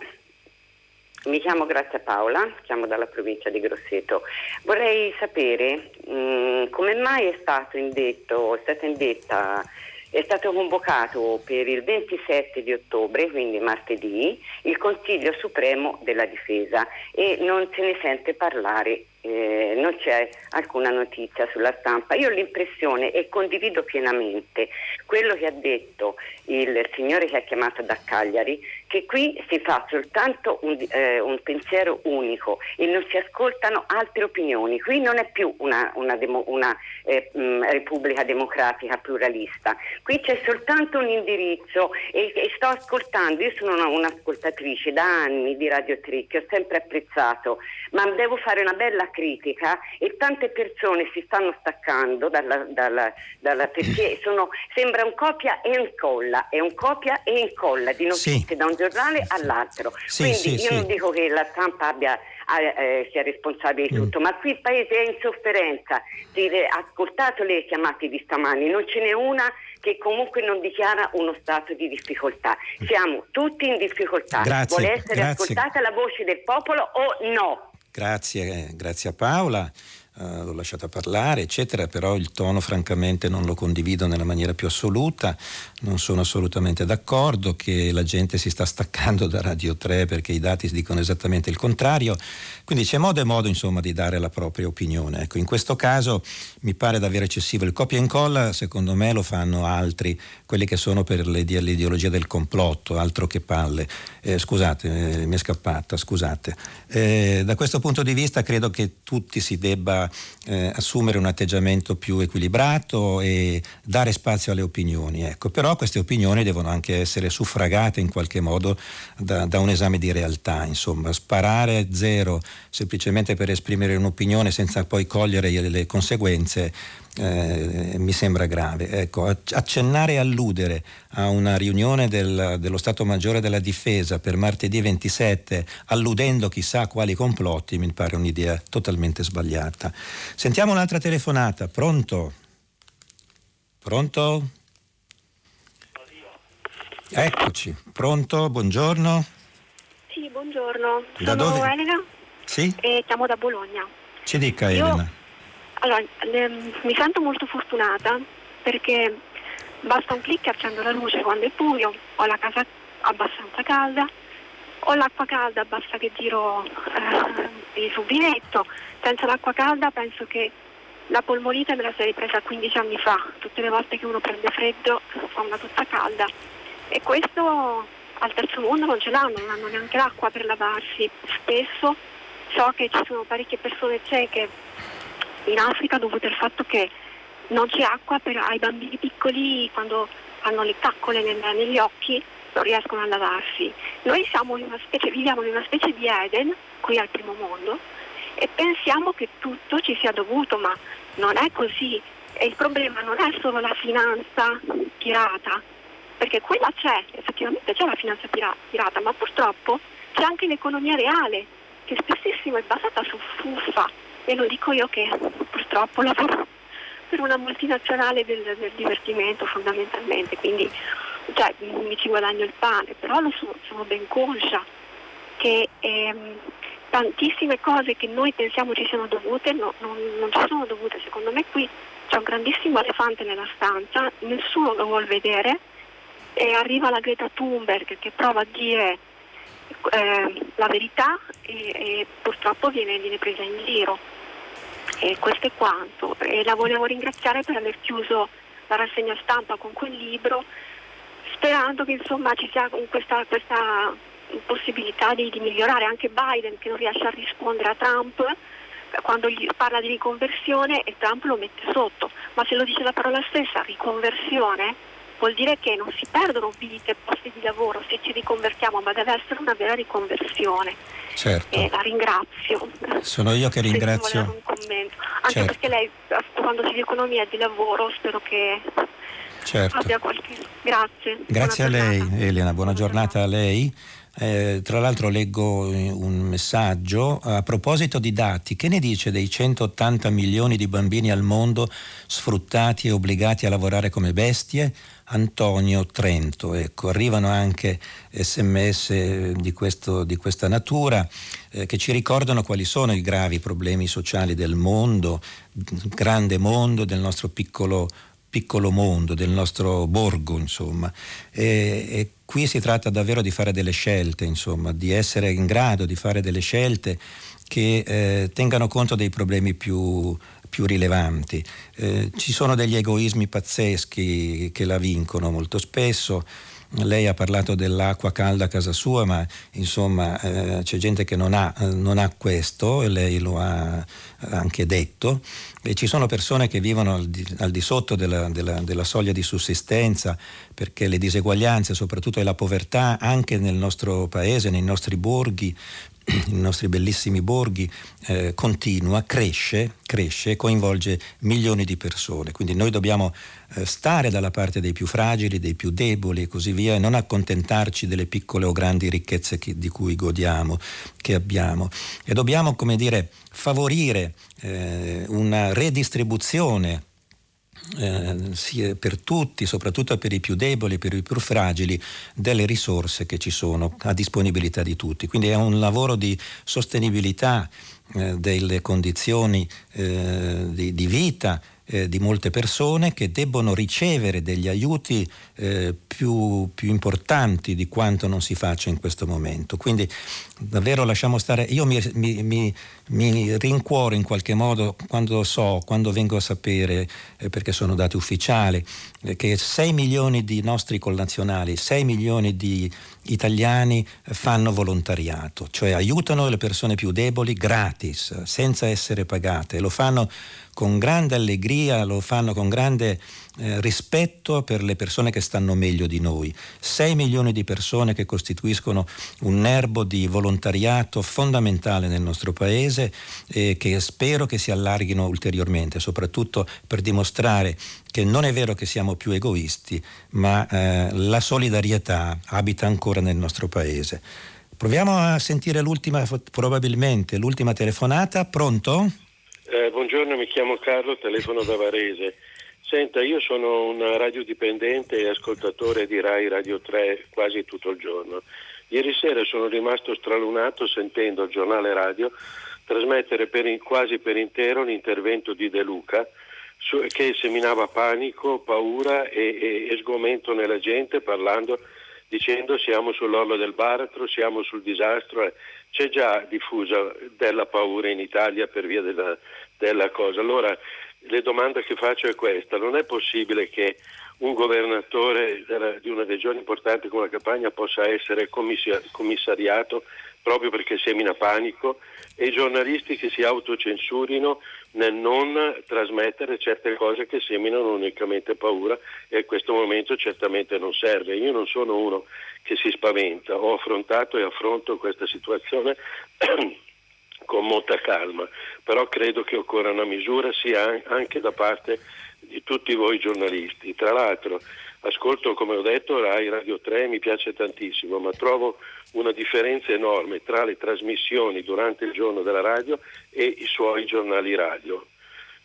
mi chiamo Grazia Paola, chiamo dalla provincia di Grosseto. Vorrei sapere mh, come mai è stato indetto, è stata indetta è stato convocato per il ventisette di ottobre, quindi martedì, il Consiglio Supremo della Difesa e non se ne sente parlare, eh, non c'è alcuna notizia sulla stampa. Io ho l'impressione, e condivido pienamente quello che ha detto il signore che ha chiamato da Cagliari, che qui si fa soltanto un, eh, un pensiero unico e non si ascoltano altre opinioni. Qui non è più una, una, demo, una eh, mh, repubblica democratica pluralista, qui c'è soltanto un indirizzo e, e sto ascoltando, io sono una, un'ascoltatrice da anni di Radio tre che ho sempre apprezzato, ma devo fare una bella critica e tante persone si stanno staccando dalla, dalla, dalla, perché sono, sembra un copia e incolla, è un copia e incolla di notizie, sì, da un giorno giornale all'altro. Sì, quindi sì, io sì. non dico che la stampa abbia, eh, sia responsabile di tutto, mm. ma qui il paese è in sofferenza. Ascoltato le chiamate di stamani, non ce n'è una che comunque non dichiara uno stato di difficoltà. Siamo tutti in difficoltà. Grazie, vuole essere grazie. ascoltata la voce del popolo o no? Grazie, grazie a Paola. Uh, l'ho lasciata parlare eccetera, però il tono francamente non lo condivido nella maniera più assoluta, non sono assolutamente d'accordo che la gente si sta staccando da Radio tre perché i dati dicono esattamente il contrario, quindi c'è modo e modo insomma di dare la propria opinione. Ecco, in questo caso mi pare davvero eccessivo il copia e incolla, secondo me lo fanno altri, quelli che sono per l'ideologia del complotto, altro che palle. Eh, scusate, eh, mi è scappata, scusate. Eh, da questo punto di vista credo che tutti si debba Eh, assumere un atteggiamento più equilibrato e dare spazio alle opinioni, ecco. Però queste opinioni devono anche essere suffragate in qualche modo da, da un esame di realtà, insomma. Sparare zero semplicemente per esprimere un'opinione senza poi cogliere le conseguenze Eh, mi sembra grave, ecco. Accennare e alludere a una riunione del, dello Stato Maggiore della Difesa per martedì ventisette, alludendo chissà a quali complotti, mi pare un'idea totalmente sbagliata. Sentiamo un'altra telefonata. Pronto? Pronto? Eccoci. Pronto? Buongiorno. Sì, buongiorno. Da Sono dove? Elena. Sì? E chiamo da Bologna. Ci dica, Io... Elena. Allora, le, mi sento molto fortunata perché basta un clic e accendo la luce quando è buio, ho la casa abbastanza calda, ho l'acqua calda, basta che giro eh, il rubinetto, senza l'acqua calda penso che la polmonite me la sarei presa quindici anni fa, tutte le volte che uno prende freddo fa una tozza calda, e questo al terzo mondo non ce l'hanno, non hanno neanche l'acqua per lavarsi, spesso so che ci sono parecchie persone cieche in Africa dovuto al fatto che non c'è acqua per, ai bambini piccoli quando hanno le taccole nel, negli occhi non riescono a lavarsi. Noi siamo in una specie, viviamo in una specie di Eden qui al primo mondo e pensiamo che tutto ci sia dovuto, ma non è così, e il problema non è solo la finanza pirata, perché quella c'è, effettivamente c'è la finanza pirata, ma purtroppo c'è anche l'economia reale che spessissimo è basata su fuffa. E lo dico io che purtroppo lavoro per una multinazionale del, del divertimento fondamentalmente, quindi cioè, mi ci guadagno il pane, però lo sono, sono ben conscia che ehm, tantissime cose che noi pensiamo ci siano dovute no, non, non ci sono dovute. Secondo me qui c'è un grandissimo elefante nella stanza, nessuno lo vuol vedere, e arriva la Greta Thunberg che prova a dire eh, la verità e, e purtroppo viene, viene presa in giro. E questo è quanto, e la volevo ringraziare per aver chiuso la rassegna stampa con quel libro, sperando che insomma ci sia questa, questa possibilità di, di migliorare. Anche Biden che non riesce a rispondere a Trump quando gli parla di riconversione e Trump lo mette sotto, ma se lo dice la parola stessa, riconversione, vuol dire che non si perdono vite, posti di lavoro se ci riconvertiamo, ma deve essere una vera riconversione. Certo. Eh, la ringrazio. Sono io che ringrazio. Un commento. Anche certo. Perché lei, quando si economia e di lavoro, spero che certo. abbia qualche... Grazie. Grazie a lei, Elena. Buona, buona giornata a lei. Eh, tra l'altro leggo un messaggio a proposito di dati. Che ne dice dei centottanta milioni di bambini al mondo sfruttati e obbligati a lavorare come bestie? Antonio Trento. Ecco, arrivano anche sms di, questo, di questa natura eh, che ci ricordano quali sono i gravi problemi sociali del mondo, grande mondo, del nostro piccolo piccolo mondo, del nostro borgo, insomma. E, e qui si tratta davvero di fare delle scelte, insomma, di essere in grado di fare delle scelte che eh, tengano conto dei problemi più, più rilevanti. Eh, ci sono degli egoismi pazzeschi che la vincono molto spesso. Lei ha parlato dell'acqua calda a casa sua, ma insomma eh, c'è gente che non ha, non ha questo, e lei lo ha anche detto, e ci sono persone che vivono al di, al di sotto della, della, della soglia di sussistenza, perché le diseguaglianze, soprattutto e la povertà anche nel nostro paese, nei nostri borghi, nei nostri bellissimi borghi eh, continua, cresce, cresce, coinvolge milioni di persone. Quindi noi dobbiamo eh, stare dalla parte dei più fragili, dei più deboli e così via, e non accontentarci delle piccole o grandi ricchezze che, di cui godiamo, che abbiamo. E dobbiamo, come dire, favorire eh, una redistribuzione Eh, per tutti, soprattutto per i più deboli, per i più fragili, delle risorse che ci sono a disponibilità di tutti. Quindi è un lavoro di sostenibilità eh, delle condizioni eh, di, di vita eh, di molte persone che debbono ricevere degli aiuti eh, più, più importanti di quanto non si faccia in questo momento. Quindi davvero lasciamo stare. Io mi, mi, mi mi rincuoro in qualche modo quando so, quando vengo a sapere, eh, perché sono dati ufficiali, eh, che sei milioni di nostri connazionali, sei milioni di italiani eh, fanno volontariato, cioè aiutano le persone più deboli gratis, senza essere pagate. Lo fanno con grande allegria, lo fanno con grande eh, rispetto per le persone che stanno meglio di noi. sei milioni di persone che costituiscono un nerbo di volontariato fondamentale nel nostro paese, e che spero che si allarghino ulteriormente, soprattutto per dimostrare che non è vero che siamo più egoisti, ma eh, la solidarietà abita ancora nel nostro paese. Proviamo a sentire l'ultima, probabilmente l'ultima telefonata. Pronto? Eh, buongiorno, mi chiamo Carlo, telefono da Varese. Senta, io sono un radiodipendente e ascoltatore di Rai Radio tre quasi tutto il giorno. Ieri sera sono rimasto stralunato sentendo il giornale radio trasmettere per in, quasi per intero l'intervento di De Luca su, che seminava panico, paura e, e, e sgomento nella gente, parlando, dicendo siamo sull'orlo del baratro, siamo sul disastro. C'è già diffusa della paura in Italia per via della, della cosa. Allora le domande che faccio è questa: non è possibile che un governatore della, di una regione importante come la Campania possa essere commissariato proprio perché semina panico, e i giornalisti che si autocensurino nel non trasmettere certe cose che seminano unicamente paura, e a questo momento certamente non serve. Io non sono uno che si spaventa, ho affrontato e affronto questa situazione con molta calma, però credo che occorra una misura sia anche da parte di tutti voi giornalisti. Tra l'altro ascolto, come ho detto, Rai Radio tre, mi piace tantissimo, ma trovo una differenza enorme tra le trasmissioni durante il giorno della radio e i suoi giornali radio.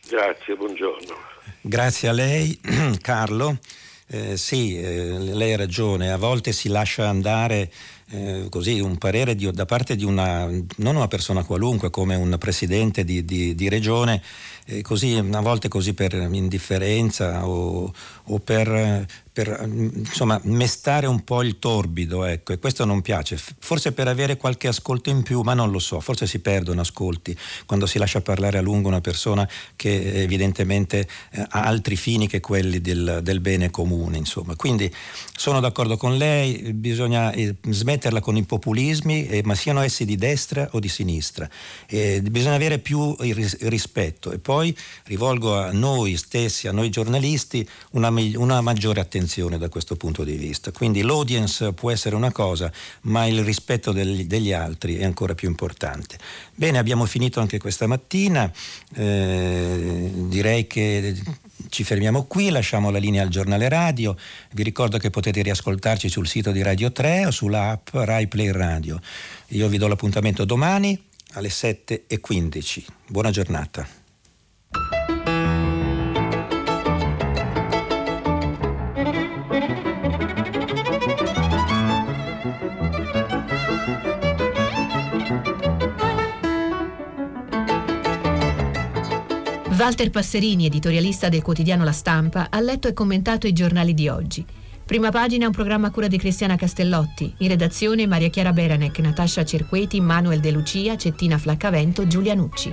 Grazie, buongiorno. Grazie a lei, Carlo. Eh, sì, eh, lei ha ragione, a volte si lascia andare eh, così un parere di, da parte di una, non una persona qualunque come un presidente di, di, di regione, eh, così, a volte così per indifferenza o, o per, per insomma mestare un po' il torbido, ecco, e questo non piace, forse per avere qualche ascolto in più, ma non lo so, forse si perdono ascolti quando si lascia parlare a lungo una persona che evidentemente eh, ha altri fini che quelli del, del bene comune. Insomma, quindi sono d'accordo con lei, bisogna eh, smetterla con i populismi, eh, ma siano essi di destra o di sinistra, eh, bisogna avere più rispetto, e poi rivolgo a noi stessi, a noi giornalisti, una, una maggiore attenzione da questo punto di vista. Quindi l'audience può essere una cosa, ma il rispetto degli, degli altri è ancora più importante. Bene, abbiamo finito anche questa mattina, eh, direi che ci fermiamo qui, lasciamo la linea al giornale radio. Vi ricordo che potete riascoltarci sul sito di Radio tre o sulla app Rai Play Radio. Io vi do l'appuntamento domani alle sette e quindici. Buona giornata. Walter Passerini, editorialista del quotidiano La Stampa, ha letto e commentato i giornali di oggi. Prima pagina, un programma a cura di Cristiana Castellotti. In redazione Maria Chiara Beranec, Natascia Cerqueti, Manuel De Lucia, Cettina Flaccavento, Giulia Nucci.